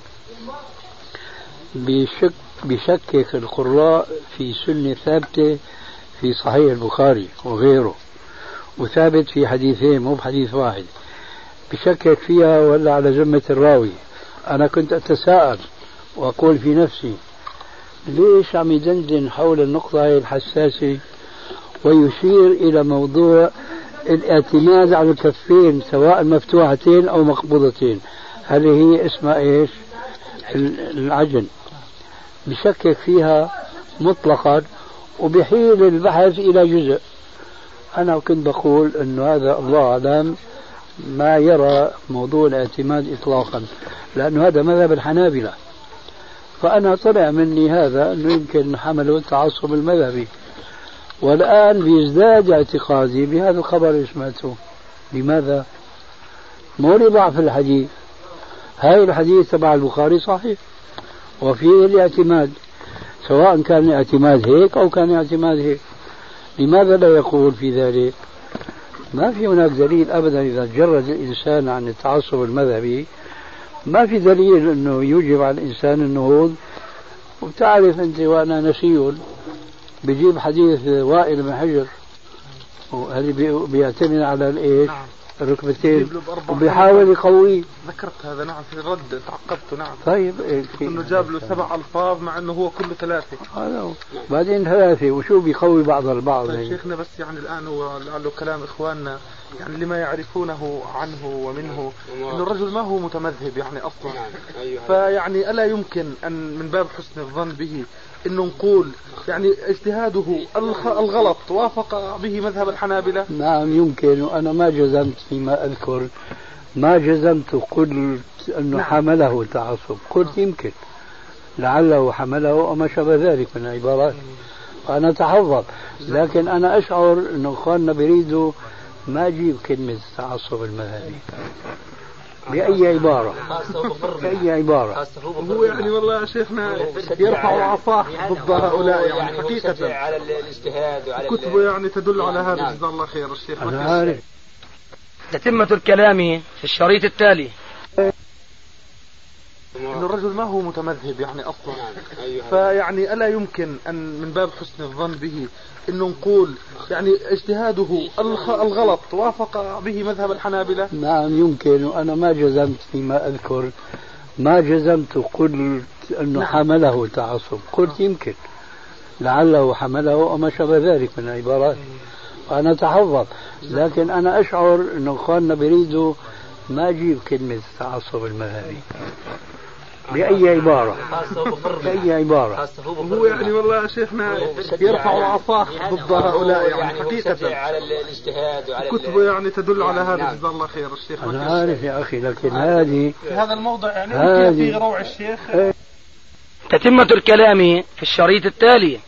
بيشكك القراء في سنة ثابتة في صحيح البخاري وغيره، وثابت في حديثين مو بحديث واحد، بشكك فيها ولا على ذمة الراوي. أنا كنت أتساءل وأقول في نفسي ليش عم يدندن حول النقطة هي الحساسة ويشير إلى موضوع الاعتماد على الكفين سواء مفتوحتين أو مقبوضتين، هل هي اسمها إيش؟ العجن. بشكك فيها مطلقا وبحيل البحث إلى جزء. أنا كنت بقول أنه هذا الله أعلم ما يرى موضوع الاعتماد إطلاقا، لأنه هذا مذهب الحنابلة، فأنا طلع مني هذا أنه يمكن حمله التعصب المذهبي، والآن بيزداد اعتقادي بهذا الخبر اللي سمعته. لماذا؟ مو لضعف الحديث، هاي الحديث تبع البخاري صحيح وفيه الاعتماد، سواء كان الاعتماد هيك أو كان الاعتماد هيك، لماذا لا يقول في ذلك؟ ما في هناك دليل أبدا. إذا تجرد الإنسان عن التعصب المذهبي ما في دليل أنه يوجب على الإنسان النهوض. وبتعرف أنت وأنا نسيون بيجيب حديث وائل بن حجر وهذه بيعتمد على الإيش؟ الركبتين وبيحاول يقويه. ذكرت هذا. نعم. في الرد تعقبته. نعم. طيب انه جاب له 7 ألفاظ مع انه هو كله 3. بعدين 3 وشو بيقوي بعض البعض. طيب شيخنا بس يعني الان هو لعله كلام اخواننا يعني لما يعرفونه عنه ومنه انه الرجل ما هو متمذهب يعني اصلا، فيعني الا يمكن ان من باب حسن الظن به انه نقول يعني اجتهاده الغلط وافق به مذهب الحنابلة. نعم يمكن. وانا ما جزمت فيما اذكر، ما جزمت قلت انه حمله التعصب، قلت يمكن لعله حمله وما شابه ذلك من عبارات، فانا اتحفظ. لكن انا اشعر انه اخواننا بيريدوا ما اجيب كلمة التعصب المذهبي بأي عبارة. هو يعني والله شيخنا يرفع عصاه ضد هؤلاء يعني حقيقة على الاجتهاد وعلى كتبه يعني تدل على هذا. جزاه الله خير الشيخ. تتمة الكلام في الشريط التالي إن الرجل ما هو متمذهب يعني أصلا، فيعني ألا يمكن أن من باب حسن الظن به إنه نقول يعني اجتهاده الغلط وافق به مذهب الحنابلة. نعم يمكن. وأنا ما جزمت فيما أذكر، ما جزمت قلت أنه حمله تعصب، قلت يمكن لعله حمله وما شابه ذلك من عبارات، فأنا أتحفظ. لكن أنا أشعر أنه أخواننا بيريدوا ما أجيب كلمة التعصب المذهبي بأي عبارة. هو يعني والله شيخنا يرفع عصاه ضد هؤلاء يعني حقيقة على الاجتهاد وعلى كتبه يعني تدل على هذا. جزاه الله خير الشيخ. أنا عارف يا أخي، لكن هذه في هذا الموضع يعني في روع الشيخ. تتمة الكلام في الشريط التالي.